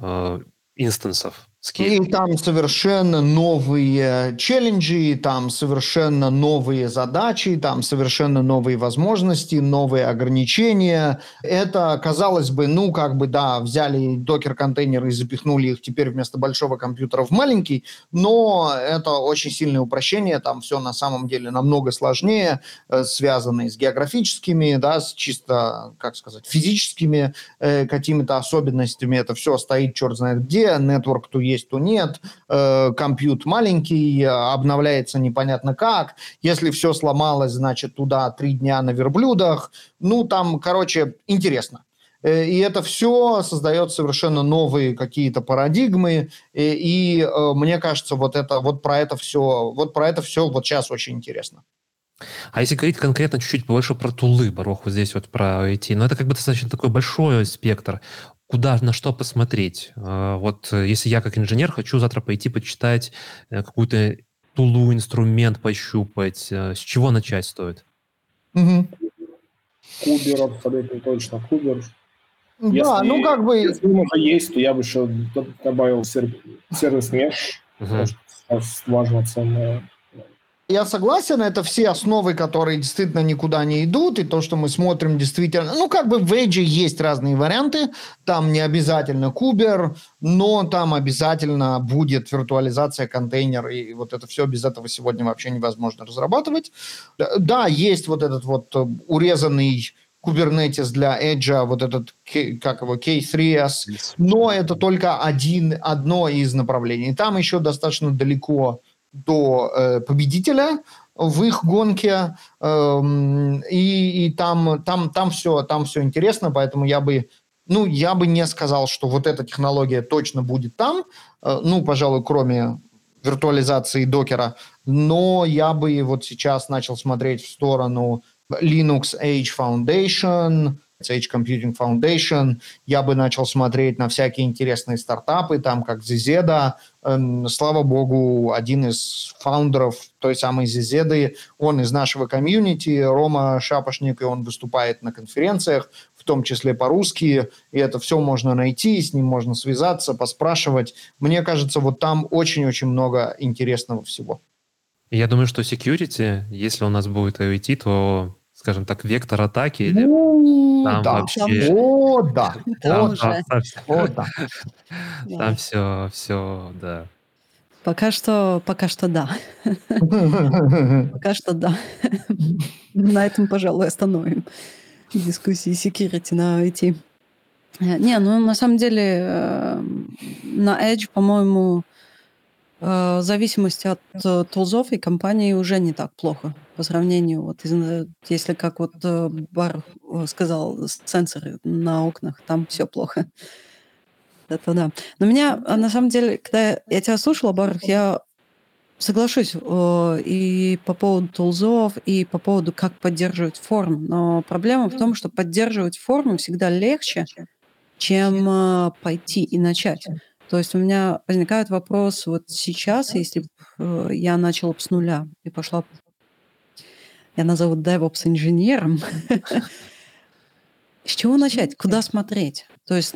инстансов? И там совершенно новые челленджи, там совершенно новые задачи, там совершенно новые возможности, новые ограничения. Это, казалось бы, ну, как бы, да, взяли докер-контейнеры и запихнули их теперь вместо большого компьютера в маленький, но это очень сильное упрощение, там все на самом деле намного сложнее, связанное с географическими, да, с чисто, как сказать, физическими какими-то особенностями. Это все стоит черт знает где, network to есть, то нет, компьют маленький, обновляется непонятно как, если все сломалось, значит, туда 3 дня на верблюдах, ну, там, короче, интересно. И это все создает совершенно новые какие-то парадигмы, и мне кажется, вот про это все вот сейчас очень интересно. А если говорить конкретно чуть-чуть больше про тулы, Барух, вот здесь вот про IT, но это как бы достаточно такой большой спектр, куда, на что посмотреть. Вот если я как инженер хочу завтра пойти почитать какую-то тулу, инструмент пощупать, с чего начать стоит? Кубер, абсолютно точно, кубер. Да, если, ну как бы... Если уже есть, то я бы еще добавил сервис меш, потому что слаживаться на... Я согласен, это все основы, которые действительно никуда не идут, и то, что мы смотрим действительно... Ну, как бы в Edge есть разные варианты, там не обязательно Кубер, но там обязательно будет виртуализация, контейнер, и вот это все без этого сегодня вообще невозможно разрабатывать. Да, есть вот этот вот урезанный... Kubernetes для Edge, вот этот, как его, K3S, но это только одно из направлений. Там еще достаточно далеко до победителя в их гонке, и там все интересно, поэтому я бы не сказал, что вот эта технология точно будет там, ну, пожалуй, кроме виртуализации докера, но я бы вот сейчас начал смотреть в сторону Linux Edge Foundation, Edge Computing Foundation, я бы начал смотреть на всякие интересные стартапы, там как Зизеда. Слава богу, один из фаундеров той самой Зизеды, он из нашего комьюнити, Рома Шапошник, и он выступает на конференциях, в том числе по-русски, и это все можно найти, с ним можно связаться, поспрашивать. Мне кажется, вот там очень-очень много интересного всего. Я думаю, что security, если у нас будет IoT, то, скажем так, вектор атаки или там да, вообще... О, да! Там, там все, все, да. Пока что да. Пока что да. На этом, пожалуй, остановим дискуссии security на IT. Не, ну на самом деле на Edge, по-моему, в зависимости от тулзов и компании уже не так плохо по сравнению, вот, если как вот Барух сказал, сенсоры на окнах, там все плохо. Это да. Но меня, на самом деле, когда я тебя слушала, Барух, я соглашусь и по поводу тулзов, и по поводу, как поддерживать форму. Но проблема в том, что поддерживать форму всегда легче, чем пойти и начать. То есть у меня возникает вопрос, вот сейчас, если бы я начала с нуля и пошла, я назову DevOps-инженером, с чего начать, куда смотреть? То есть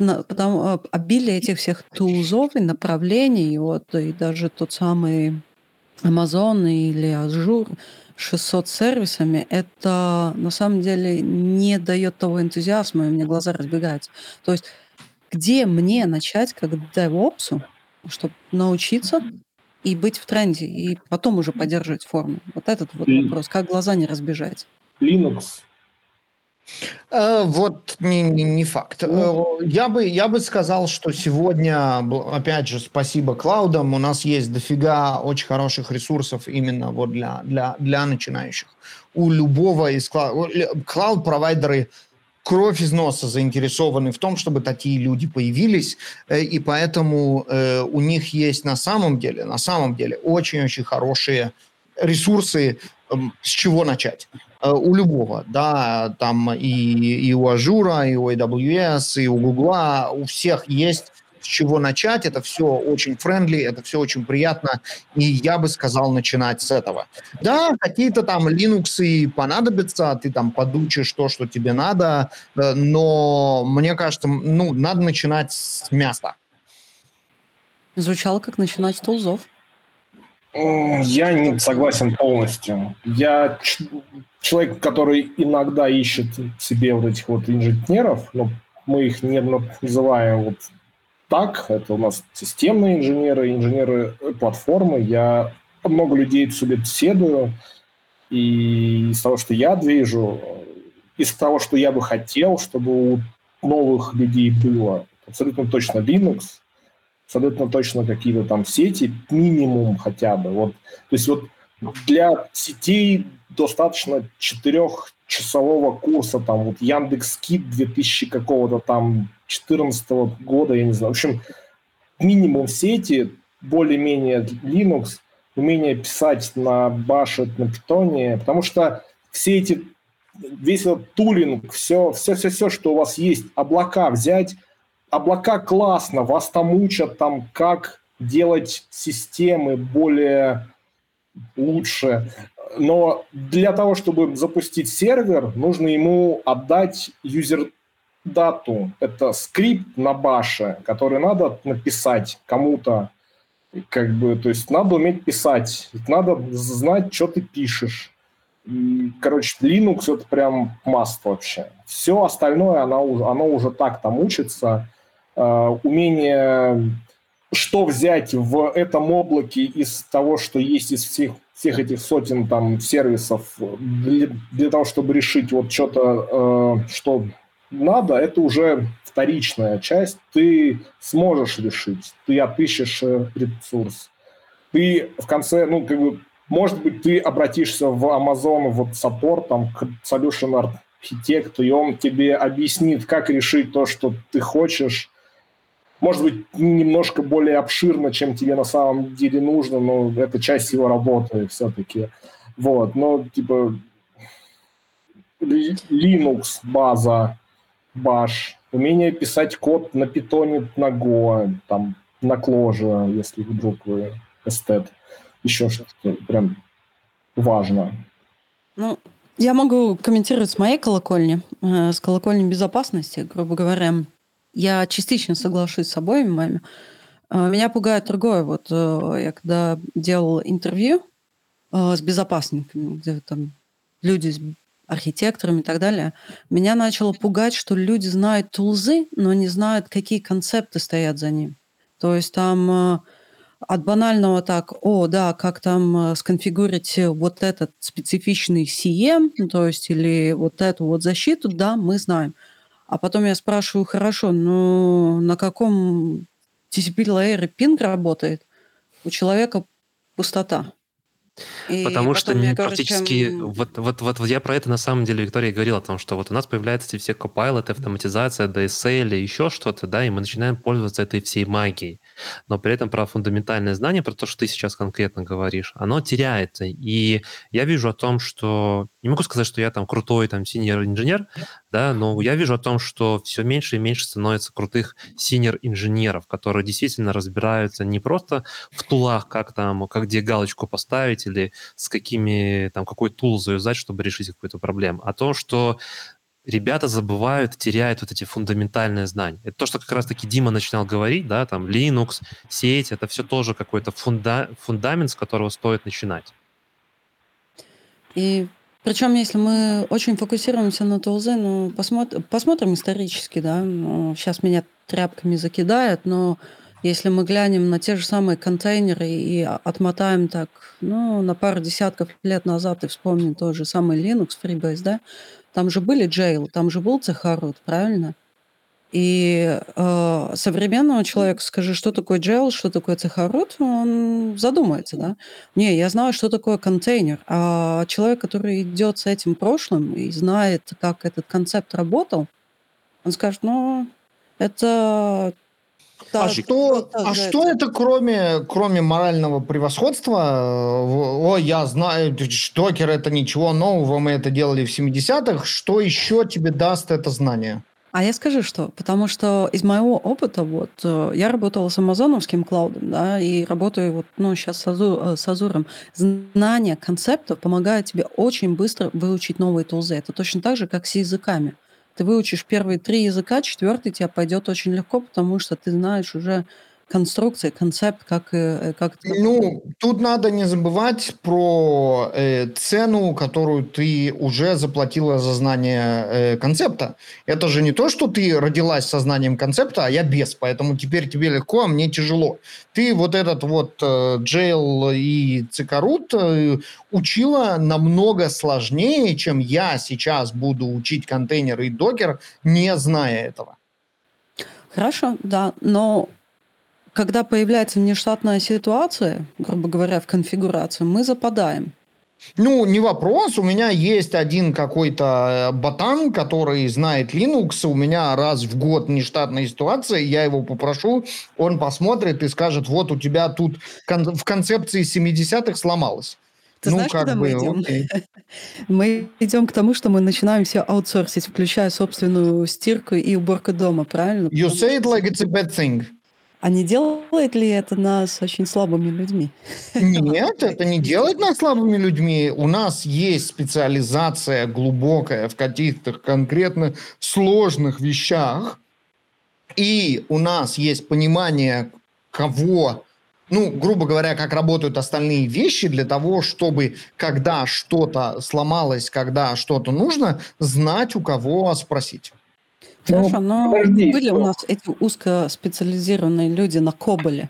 обилие этих всех тулзов и направлений, вот, и даже тот самый Amazon или Azure 600 сервисами, это на самом деле не дает того энтузиазма, и у меня глаза разбегаются. То есть где мне начать как DevOps'у, чтобы научиться и быть в тренде, и потом уже поддерживать форму? Вот этот вот вопрос. Как глаза не разбежать? Linux. Вот не факт. Я бы сказал, что сегодня, опять же, спасибо клаудам, у нас есть дофига очень хороших ресурсов именно вот для начинающих. У любого из клауд-провайдеры кровь из носа заинтересованы в том, чтобы такие люди появились, и поэтому у них есть на самом деле очень-очень хорошие ресурсы, с чего начать. У любого, да, там и у Azure, и у AWS, и у Google, у всех есть с чего начать, это все очень френдли, это все очень приятно, и я бы сказал начинать с этого. Да, какие-то там Linux понадобятся, ты там подучишь то, что тебе надо, но мне кажется, надо начинать с мяса. Звучало, как начинать с тулзов. Я не согласен полностью. Я человек, который иногда ищет себе вот этих вот инженеров, но мы их не называем вот так, это у нас системные инженеры, инженеры платформы. Я много людей собеседую, и из того, что я движу, из того, что я бы хотел, чтобы у новых людей было, абсолютно точно Linux, абсолютно точно какие-то там сети, минимум хотя бы. Вот. То есть вот для сетей достаточно 4-часового курса, там вот Яндекс.Кит 2000 какого-то там 2014 года, я не знаю. В общем, минимум сети, более-менее Linux, умение писать на Bash, на Python, потому что все эти, весь этот тулинг, все, что у вас есть, облака взять, облака классно, вас там учат, там, как делать системы более лучше, но для того, чтобы запустить сервер, нужно ему отдать юзер-дату. Это скрипт на баше, который надо написать кому-то. Как бы, то есть надо уметь писать, надо знать, что ты пишешь. Короче, Linux – это прям must вообще. Все остальное, оно уже так там учится. Умение, что взять в этом облаке из того, что есть из всех этих сотен там сервисов для того, чтобы решить вот что-то, что надо, это уже вторичная часть. Ты сможешь решить, ты отыщешь ресурс. Ты в конце, как бы, может быть, ты обратишься в Amazon, в саппорт, там, к solution architect, и он тебе объяснит, как решить то, что ты хочешь. Может быть, немножко более обширно, чем тебе на самом деле нужно, но это часть его работы все-таки. Вот, но типа Linux база, Bash, умение писать код на Python, на Go, там, на Clojure, если вдруг вы эстет. Еще что-то прям важно. Ну, я могу комментировать с моей колокольни, с колокольни безопасности, грубо говоря. Я частично соглашусь с обоими вами. Меня пугает другое. Вот я когда делала интервью с безопасниками, где там люди с архитекторами и так далее, меня начало пугать, что люди знают тулзы, но не знают, какие концепты стоят за ним. То есть там от банального так, о, да, как там сконфигурить вот этот специфичный CM, то есть или вот эту вот защиту, да, мы знаем. А потом я спрашиваю, хорошо, ну на каком TCP-лайере пинг работает? У человека пустота. И потому что практически... Вот я про это на самом деле, Виктория, говорила, потому что вот у нас появляются эти все Copilot, автоматизация, DSL, еще что-то, да, и мы начинаем пользоваться этой всей магией. Но при этом про фундаментальное знание, про то, что ты сейчас конкретно говоришь, оно теряется. И я вижу о том, что... Не могу сказать, что я там крутой там синьор-инженер, да, но я вижу о том, что все меньше и меньше становится крутых синьор-инженеров, которые действительно разбираются не просто в тулах, как там, как где галочку поставить или с какими там, какой тул завязать, чтобы решить какую-то проблему, а то, что ребята забывают, теряют вот эти фундаментальные знания. Это то, что как раз-таки Дима начинал говорить, да, там Linux, сеть, это все тоже какой-то фундамент, с которого стоит начинать. И причем, если мы очень фокусируемся на тулзе, ну, посмотрим исторически, да, ну, сейчас меня тряпками закидают, но если мы глянем на те же самые контейнеры и отмотаем так, ну, на пару десятков лет назад и вспомним тот же самый Linux, Freebase, да, там же были jail, там же был цехарут, правильно? И современному человеку скажи, что такое jail, что такое цехарут, он задумается, да? Не, я знаю, что такое контейнер, а человек, который идет с этим прошлым и знает, как этот концепт работал, он скажет, ну, это... Да, что это кроме морального превосходства? О, я знаю, докер — это ничего нового, мы это делали в 70-х. Что еще тебе даст это знание? А я скажу, что, потому что из моего опыта, вот, я работала с амазоновским клаудом, да, и работаю вот, ну, сейчас с Азуром. Знание концептов помогает тебе очень быстро выучить новые тулзы. Это точно так же, как с языками. Ты выучишь первые 3 языка, 4-й тебе пойдет очень легко, потому что ты знаешь уже конструкции, концепт, как это... Ну, тут надо не забывать про цену, которую ты уже заплатила за знание концепта. Это же не то, что ты родилась со знанием концепта, а я без, поэтому теперь тебе легко, а мне тяжело. Ты вот этот вот jail и цикарут учила намного сложнее, чем я сейчас буду учить контейнер и докер, не зная этого. Хорошо, да, но... Когда появляется нештатная ситуация, грубо говоря, в конфигурации, мы западаем. Ну, не вопрос. У меня есть один какой-то ботан, который знает Linux. У меня раз в год нештатная ситуация. Я его попрошу, он посмотрит и скажет, вот у тебя тут в концепции 70-х сломалось. Ты знаешь, куда мы идем? Окей. Мы идем к тому, что мы начинаем все аутсорсить, включая собственную стирку и уборку дома, правильно? You say it like it's a bad thing. А не делает ли это нас очень слабыми людьми? Нет, это не делает нас слабыми людьми. У нас есть специализация глубокая в каких-то конкретно сложных вещах. И у нас есть понимание, кого... Ну, грубо говоря, как работают остальные вещи для того, чтобы, когда что-то сломалось, когда что-то нужно, знать, у кого спросить. Хорошо, но подожди, были у нас эти узкоспециализированные люди на Коболе?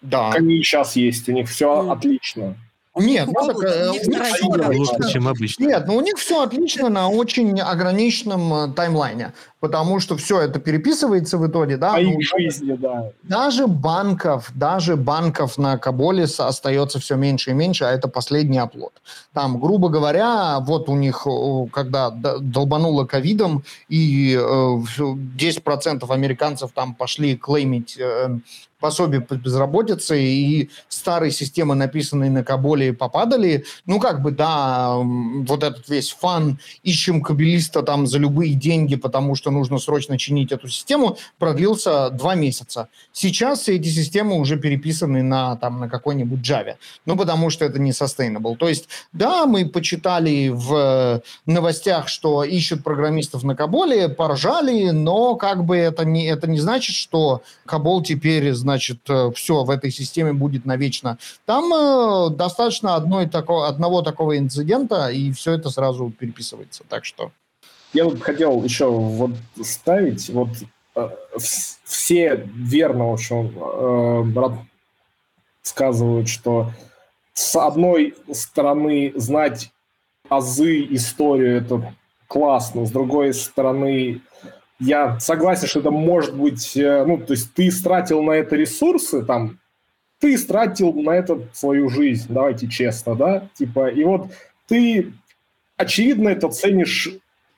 Да. Они сейчас есть, у них все отлично. Нет, у них все отлично на очень ограниченном таймлайне, потому что все это переписывается в итоге, да. Даже банков на Коболе остается все меньше и меньше, а это последний оплот. Там, грубо говоря, вот у них, когда долбануло ковидом, и 10% американцев там пошли клеймить пособие по безработице, и старые системы, написанные на Коболе, попадали. Ну, как бы, да, вот этот весь фан, ищем кобелиста там за любые деньги, потому что нужно срочно чинить эту систему, продлился 2 месяца. Сейчас все эти системы уже переписаны на какой-нибудь Java, потому что это не sustainable. То есть, да, мы почитали в новостях, что ищут программистов на Каболе, поржали, но это не значит, что Кабол теперь, все в этой системе будет навечно. Там достаточно одного такого инцидента, и все это сразу переписывается. Так что... Я хотел еще вставить, все верно, в общем, сказывают, что с одной стороны знать азы, историю – это классно, с другой стороны я согласен, что это может быть, то есть ты стратил на это ресурсы, ты стратил на это свою жизнь, давайте честно, и ты, очевидно, это ценишь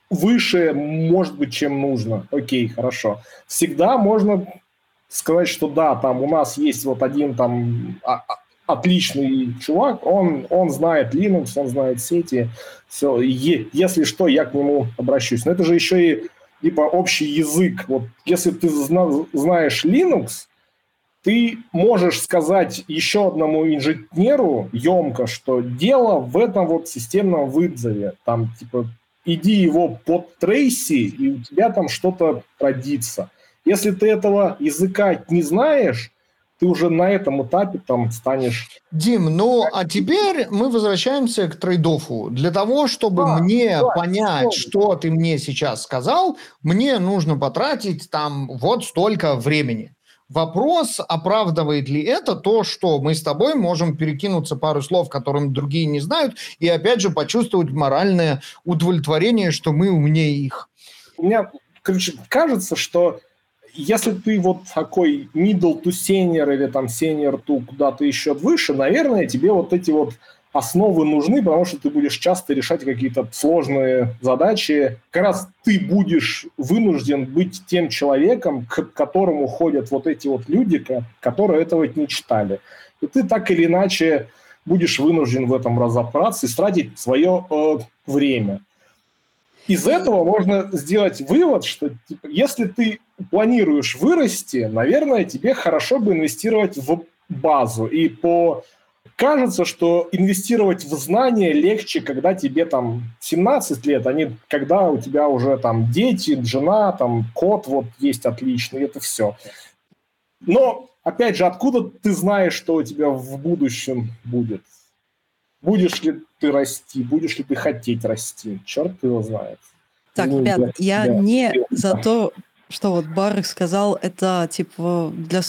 выше, может быть, чем нужно. Окей, хорошо. Всегда можно сказать, что да, у нас есть один отличный чувак, он знает Linux, он знает сети, все, если что, я к нему обращусь. Но это же еще и общий язык. Если ты знаешь Linux, ты можешь сказать еще одному инженеру емко, что дело в этом системном вызове. Иди его под трейси, и у тебя что-то родится. Если ты этого языка не знаешь, ты уже на этом этапе станешь... Дим, а теперь мы возвращаемся к трейд-оффу. Для того, чтобы понять, что ты мне сейчас сказал, мне нужно потратить столько времени. Вопрос, оправдывает ли это то, что мы с тобой можем перекинуться пару слов, которым другие не знают, и опять же почувствовать моральное удовлетворение, что мы умнее их. Мне, кажется, что если ты такой middle to senior или senior to куда-то еще выше, наверное, тебе эти основы нужны, потому что ты будешь часто решать какие-то сложные задачи. Как раз ты будешь вынужден быть тем человеком, к которому ходят эти люди, которые этого не читали. И ты так или иначе будешь вынужден в этом разобраться и тратить свое время. Из этого можно сделать вывод, что если ты планируешь вырасти, наверное, тебе хорошо бы инвестировать в базу. И кажется, что инвестировать в знания легче, когда тебе 17 лет, а не когда у тебя уже дети, жена, кот есть отличный, это все. Но, опять же, откуда ты знаешь, что у тебя в будущем будет? Будешь ли ты расти, будешь ли ты хотеть расти? Черт его знает. Так, ребят, за то, что Барых сказал, это для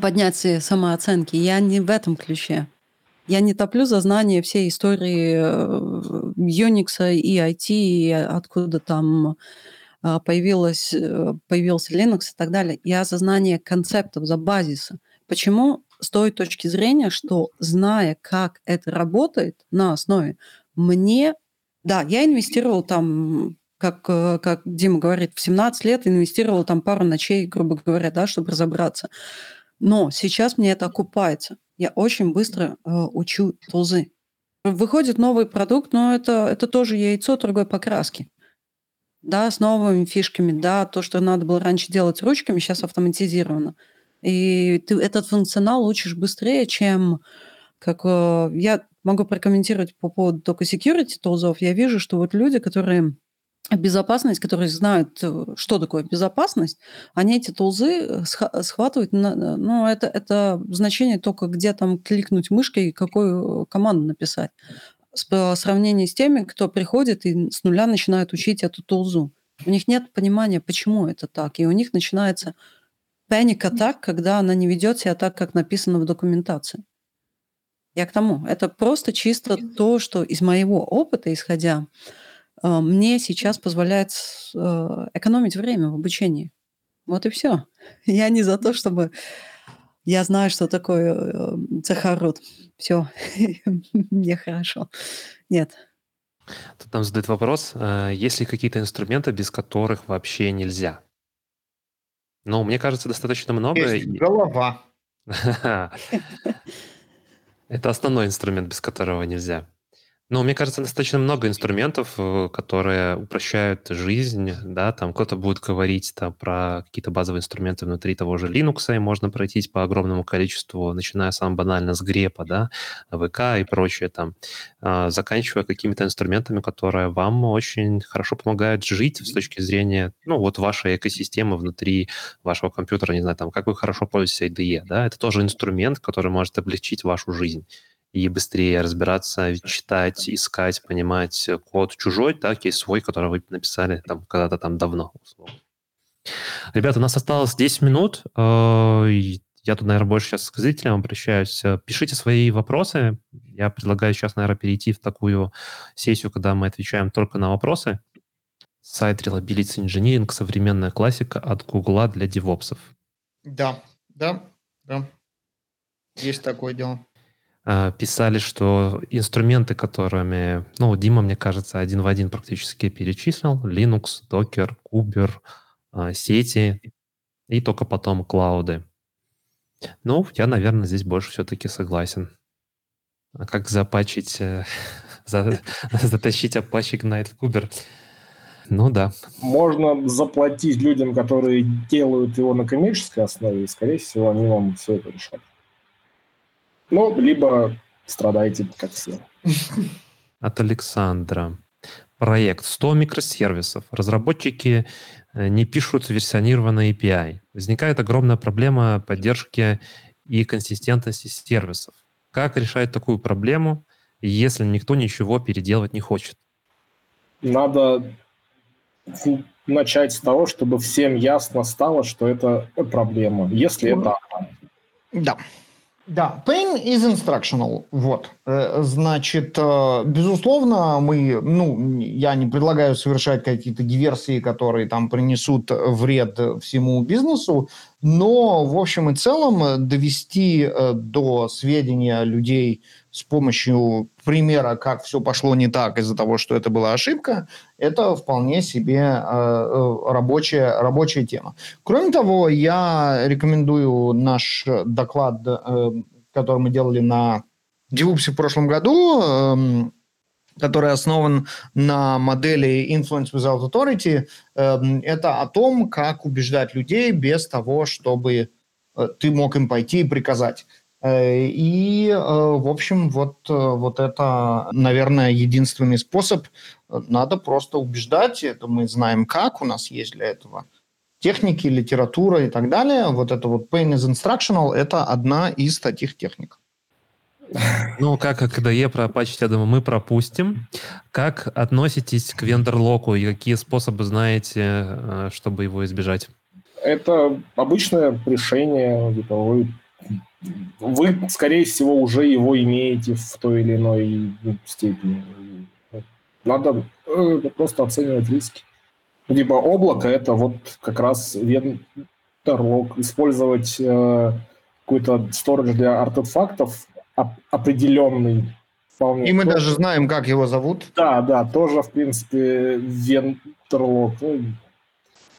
поднятие самооценки. Я не в этом ключе. Я не топлю за знание всей истории Unix и IT, и откуда появился Linux и так далее. Я за знание концептов, за базиса. Почему? С той точки зрения, что зная, как это работает на основе, я инвестировал как Дима говорит, в 17 лет инвестировал пару ночей, грубо говоря, чтобы разобраться. Но сейчас мне это окупается. Я очень быстро учу тулзы. Выходит новый продукт, но это тоже яйцо другой покраски. Да, с новыми фишками. Да, то, что надо было раньше делать ручками, сейчас автоматизировано. И ты этот функционал учишь быстрее, чем... я могу прокомментировать по поводу только security тулзов. Я вижу, что люди, которые... безопасность, которые знают, что такое безопасность, они эти тулзы схватывают. Это значение только, где кликнуть мышкой и какую команду написать. По сравнению с теми, кто приходит и с нуля начинает учить эту тулзу. У них нет понимания, почему это так. И у них начинается паник-атак, когда она не ведет себя так, как написано в документации. Я к тому. Это просто чисто то, что из моего опыта, исходя, мне сейчас позволяет экономить время в обучении. Вот и все. Я не за то, чтобы... Я знаю, что такое цехарут. Все, мне хорошо. Нет. Тут нам задают вопрос, есть ли какие-то инструменты, без которых вообще нельзя? Ну, мне кажется, достаточно много. Есть голова. Это основной инструмент, без которого нельзя. Ну, мне кажется, достаточно много инструментов, которые упрощают жизнь, да, там кто-то будет говорить там про какие-то базовые инструменты внутри того же Linux, и можно пройтись по огромному количеству, начиная самым банально с грепа, да, ВК и прочее там, заканчивая какими-то инструментами, которые вам очень хорошо помогают жить с точки зрения, ну, вот вашей экосистемы внутри вашего компьютера, не знаю, там, как вы хорошо пользуетесь IDE, да, это тоже инструмент, который может облегчить вашу жизнь. И быстрее разбираться, читать, искать, понимать код чужой, так и свой, который вы написали там, когда-то там давно. Ребята, у нас осталось 10 минут. Я тут, наверное, больше сейчас к зрителям обращаюсь. Пишите свои вопросы. Я предлагаю сейчас, наверное, перейти в такую сессию, когда мы отвечаем только на вопросы. Сайт Reliability Engineering, современная классика от Гугла для девопсов. Да. Есть такое дело. Писали, что инструменты, которыми... Ну, Дима, мне кажется, один в один практически перечислил. Linux, Docker, Kuber, сети и только потом клауды. Ну, я, наверное, здесь больше все-таки согласен. А как затащить апачек на этот Kuber? Ну, да. Можно заплатить людям, которые делают его на коммерческой основе, и, скорее всего, они вам все это решат. Ну, либо страдаете, как все. От Александра. Проект 100 микросервисов. Разработчики не пишут версионированный API. Возникает огромная проблема поддержки и консистентности сервисов. Как решать такую проблему, если никто ничего переделывать не хочет? Надо начать с того, чтобы всем ясно стало, что это проблема, если это... Да. Да, pain is instructional, вот. Значит, безусловно, мы, я не предлагаю совершать какие-то диверсии, которые там принесут вред всему бизнесу, но, в общем и целом, довести до сведения людей с помощью примера, как все пошло не так из-за того, что это была ошибка, это вполне себе рабочая тема. Кроме того, я рекомендую наш доклад, который мы делали на DevOps в прошлом году, который основан на модели Influence Without Authority. Это о том, как убеждать людей без того, чтобы ты мог им пойти и приказать. И, в общем, вот это, наверное, единственный способ. Надо просто убеждать. Это мы знаем как, у нас есть для этого техники, литература и так далее. Вот это вот pain is instructional – это одна из таких техник. Ну, как КДЕ про Apache, я думаю, мы пропустим. Как относитесь к вендор-локу и какие способы знаете, чтобы его избежать? Это обычное решение вековой. Вы, скорее всего, уже его имеете в той или иной степени. Надо просто оценивать риски. Либо облако – это вот как раз вендор-лок. Использовать какой-то сторож для артефактов определенный. Вполне. И мы тоже даже знаем, как его зовут. Да, тоже, в принципе, вендор-лок.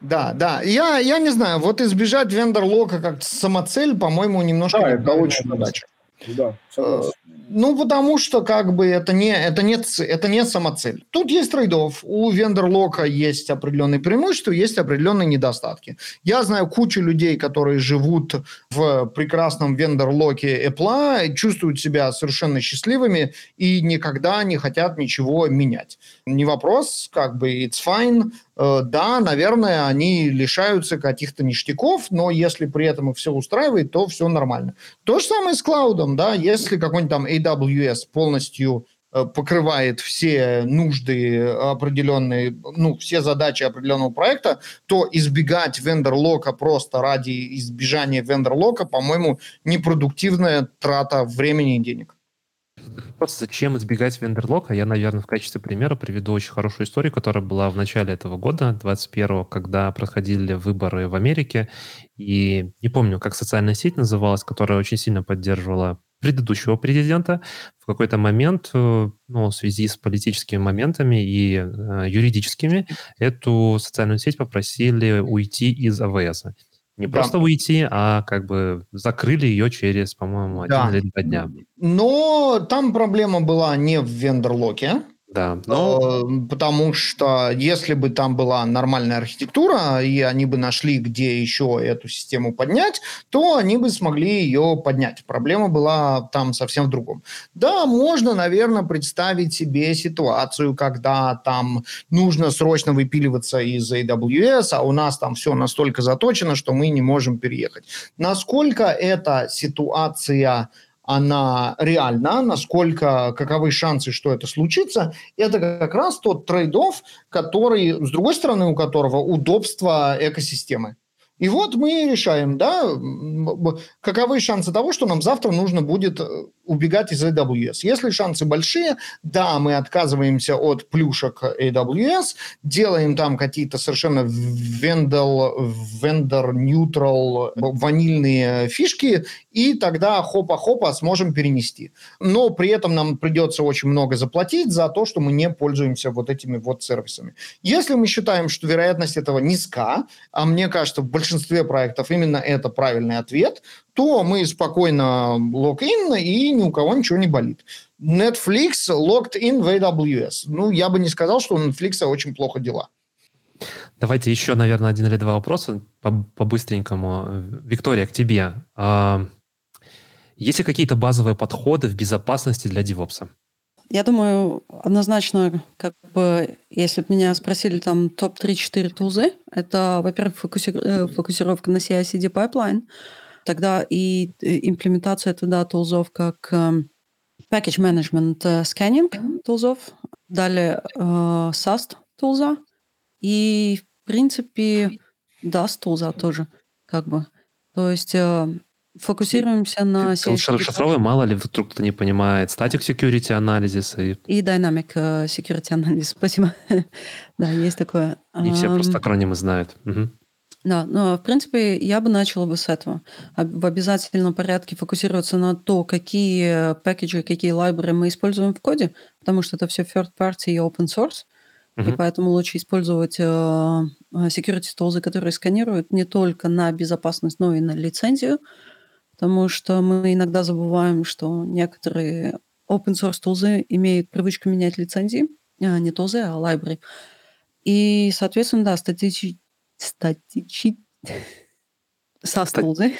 Да. Я не знаю, вот избежать вендор-лока как самоцель, по-моему, немножко... Да, это очень задача. Да, потому что это не самоцель. Тут есть трейд-офф. У вендор-лока есть определенные преимущества, есть определенные недостатки. Я знаю кучу людей, которые живут в прекрасном вендор-локе Apple, чувствуют себя совершенно счастливыми и никогда не хотят ничего менять. Не вопрос, it's fine. Да, наверное, они лишаются каких-то ништяков, но если при этом их все устраивает, то все нормально. То же самое с клаудом, да, если какой-нибудь там AWS полностью покрывает все нужды определенные, все задачи определенного проекта, то избегать вендор-лока просто ради избежания вендор-лока, по-моему, непродуктивная трата времени и денег. Просто зачем избегать вендор-лока? Я, наверное, в качестве примера приведу очень хорошую историю, которая была в начале этого года, 21-го, когда проходили выборы в Америке. И не помню, как социальная сеть называлась, которая очень сильно поддерживала предыдущего президента. В какой-то момент, в связи с политическими моментами и юридическими, эту социальную сеть попросили уйти из AWS. Не просто выйти, а как бы закрыли ее через, по-моему, 1 или 2 дня. Но там проблема была не в вендор-локе. Да, но... Потому что если бы там была нормальная архитектура, и они бы нашли, где еще эту систему поднять, то они бы смогли ее поднять. Проблема была там совсем в другом. Да, можно, наверное, представить себе ситуацию, когда там нужно срочно выпиливаться из AWS, а у нас там все настолько заточено, что мы не можем переехать. Насколько эта ситуация... она реальна, насколько, каковы шансы, что это случится, это как раз тот трейд-офф, который, с другой стороны, у которого удобство экосистемы. И вот мы решаем, да, каковы шансы того, что нам завтра нужно будет убегать из AWS. Если шансы большие, да, мы отказываемся от плюшек AWS, делаем там какие-то совершенно вендор-ньютрал ванильные фишки, и тогда хопа-хопа сможем перенести. Но при этом нам придется очень много заплатить за то, что мы не пользуемся вот этими вот сервисами. Если мы считаем, что вероятность этого низка, а мне кажется, в большинстве проектов именно это правильный ответ, то мы спокойно лог-ин, и ни у кого ничего не болит. Netflix logged in в AWS. Ну, я бы не сказал, что у Netflix очень плохо дела. Давайте еще, наверное, 1 или 2 вопроса по-быстренькому. Виктория, к тебе. Есть ли какие-то базовые подходы в безопасности для DevOps? Я думаю, однозначно, как бы, если бы меня спросили там топ-3-4 тулзы, это, во-первых, фокусировка на CI/CD pipeline, тогда и имплементация туда тулзов, как package management scanning тулзов, далее SAST тулза, и, в принципе, DAST тулза тоже, как бы. То есть... фокусируемся на... Шифровый, мало ли, вдруг кто-то не понимает. Static Security Analysis и Dynamic Security Analysis. Спасибо. Да, есть такое. И все просто акронимы знают. Угу. Да, но, в принципе, я бы начала бы с этого. В обязательном порядке фокусироваться на то, какие пакеджи, какие library мы используем в коде, потому что это все third party и open source. И поэтому лучше использовать security tools, которые сканируют не только на безопасность, но и на лицензию. Потому что мы иногда забываем, что некоторые open-source тулзы имеют привычку менять лицензии. Не тулзы, а library. И, соответственно, да, SAS-тулзы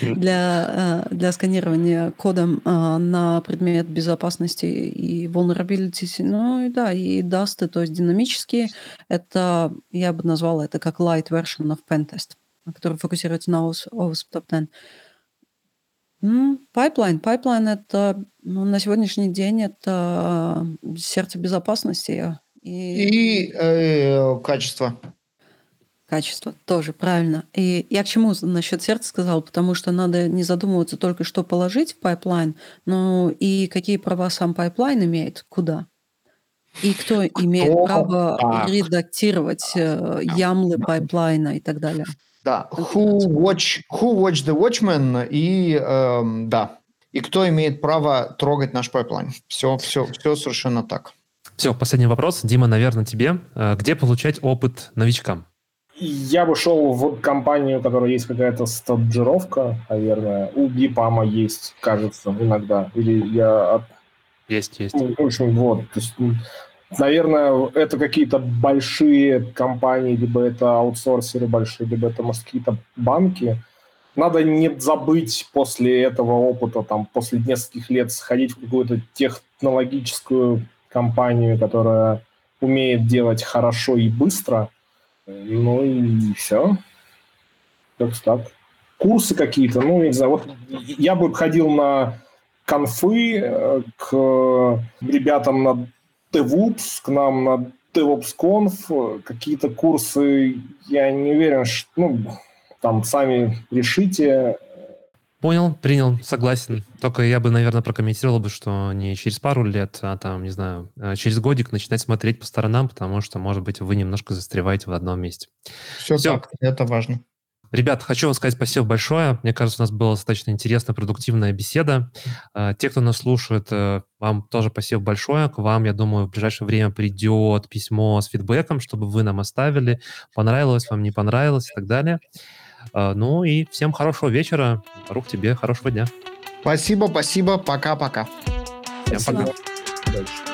для сканирования кодом на предмет безопасности и vulnerability. Ну и да, и DAST, то есть динамические. Это, я бы назвала это как light version of pentest, который фокусируется на OWASP Top 10. Пайплайн. Пайплайн – это на сегодняшний день это сердце безопасности. И качество. Качество тоже, правильно. И я к чему насчет сердца сказала, потому что надо не задумываться только, что положить в пайплайн, но и какие права сам пайплайн имеет, куда. И кто имеет право редактировать ямлы пайплайна и так далее. Да, who watch the watchman, и да, и кто имеет право трогать наш пайплайн. Все совершенно так. Все, последний вопрос. Дима, наверное, тебе. Где получать опыт новичкам? Я бы шел в компанию, у которой есть какая-то стажировка, наверное. У ГИПАМа есть, кажется, иногда. Или я... Есть. В общем, вот. То есть, наверное, это какие-то большие компании, либо это аутсорсеры большие, либо это, может, какие-то банки. Надо не забыть после этого опыта, там, после нескольких лет сходить в какую-то технологическую компанию, которая умеет делать хорошо и быстро. Ну и все. Как-то так. Курсы какие-то, ну, не знаю. Вот я бы ходил на конфы к ребятам на DevOps, к нам на DevOps.conf. Какие-то курсы, я не уверен, что... Ну, там, сами решите. Понял, принял, согласен. Только я бы, наверное, прокомментировал бы, что не через пару лет, а там, не знаю, через годик начинать смотреть по сторонам, потому что, может быть, вы немножко застреваете в одном месте. Все. Так, это важно. Ребят, хочу вам сказать спасибо большое. Мне кажется, у нас была достаточно интересная, продуктивная беседа. Те, кто нас слушает, вам тоже спасибо большое. К вам, я думаю, в ближайшее время придет письмо с фидбэком, чтобы вы нам оставили, понравилось вам, не понравилось и так далее. Ну и всем хорошего вечера. Барух, тебе хорошего дня. Спасибо, пока-пока. Всем пока. Дальше.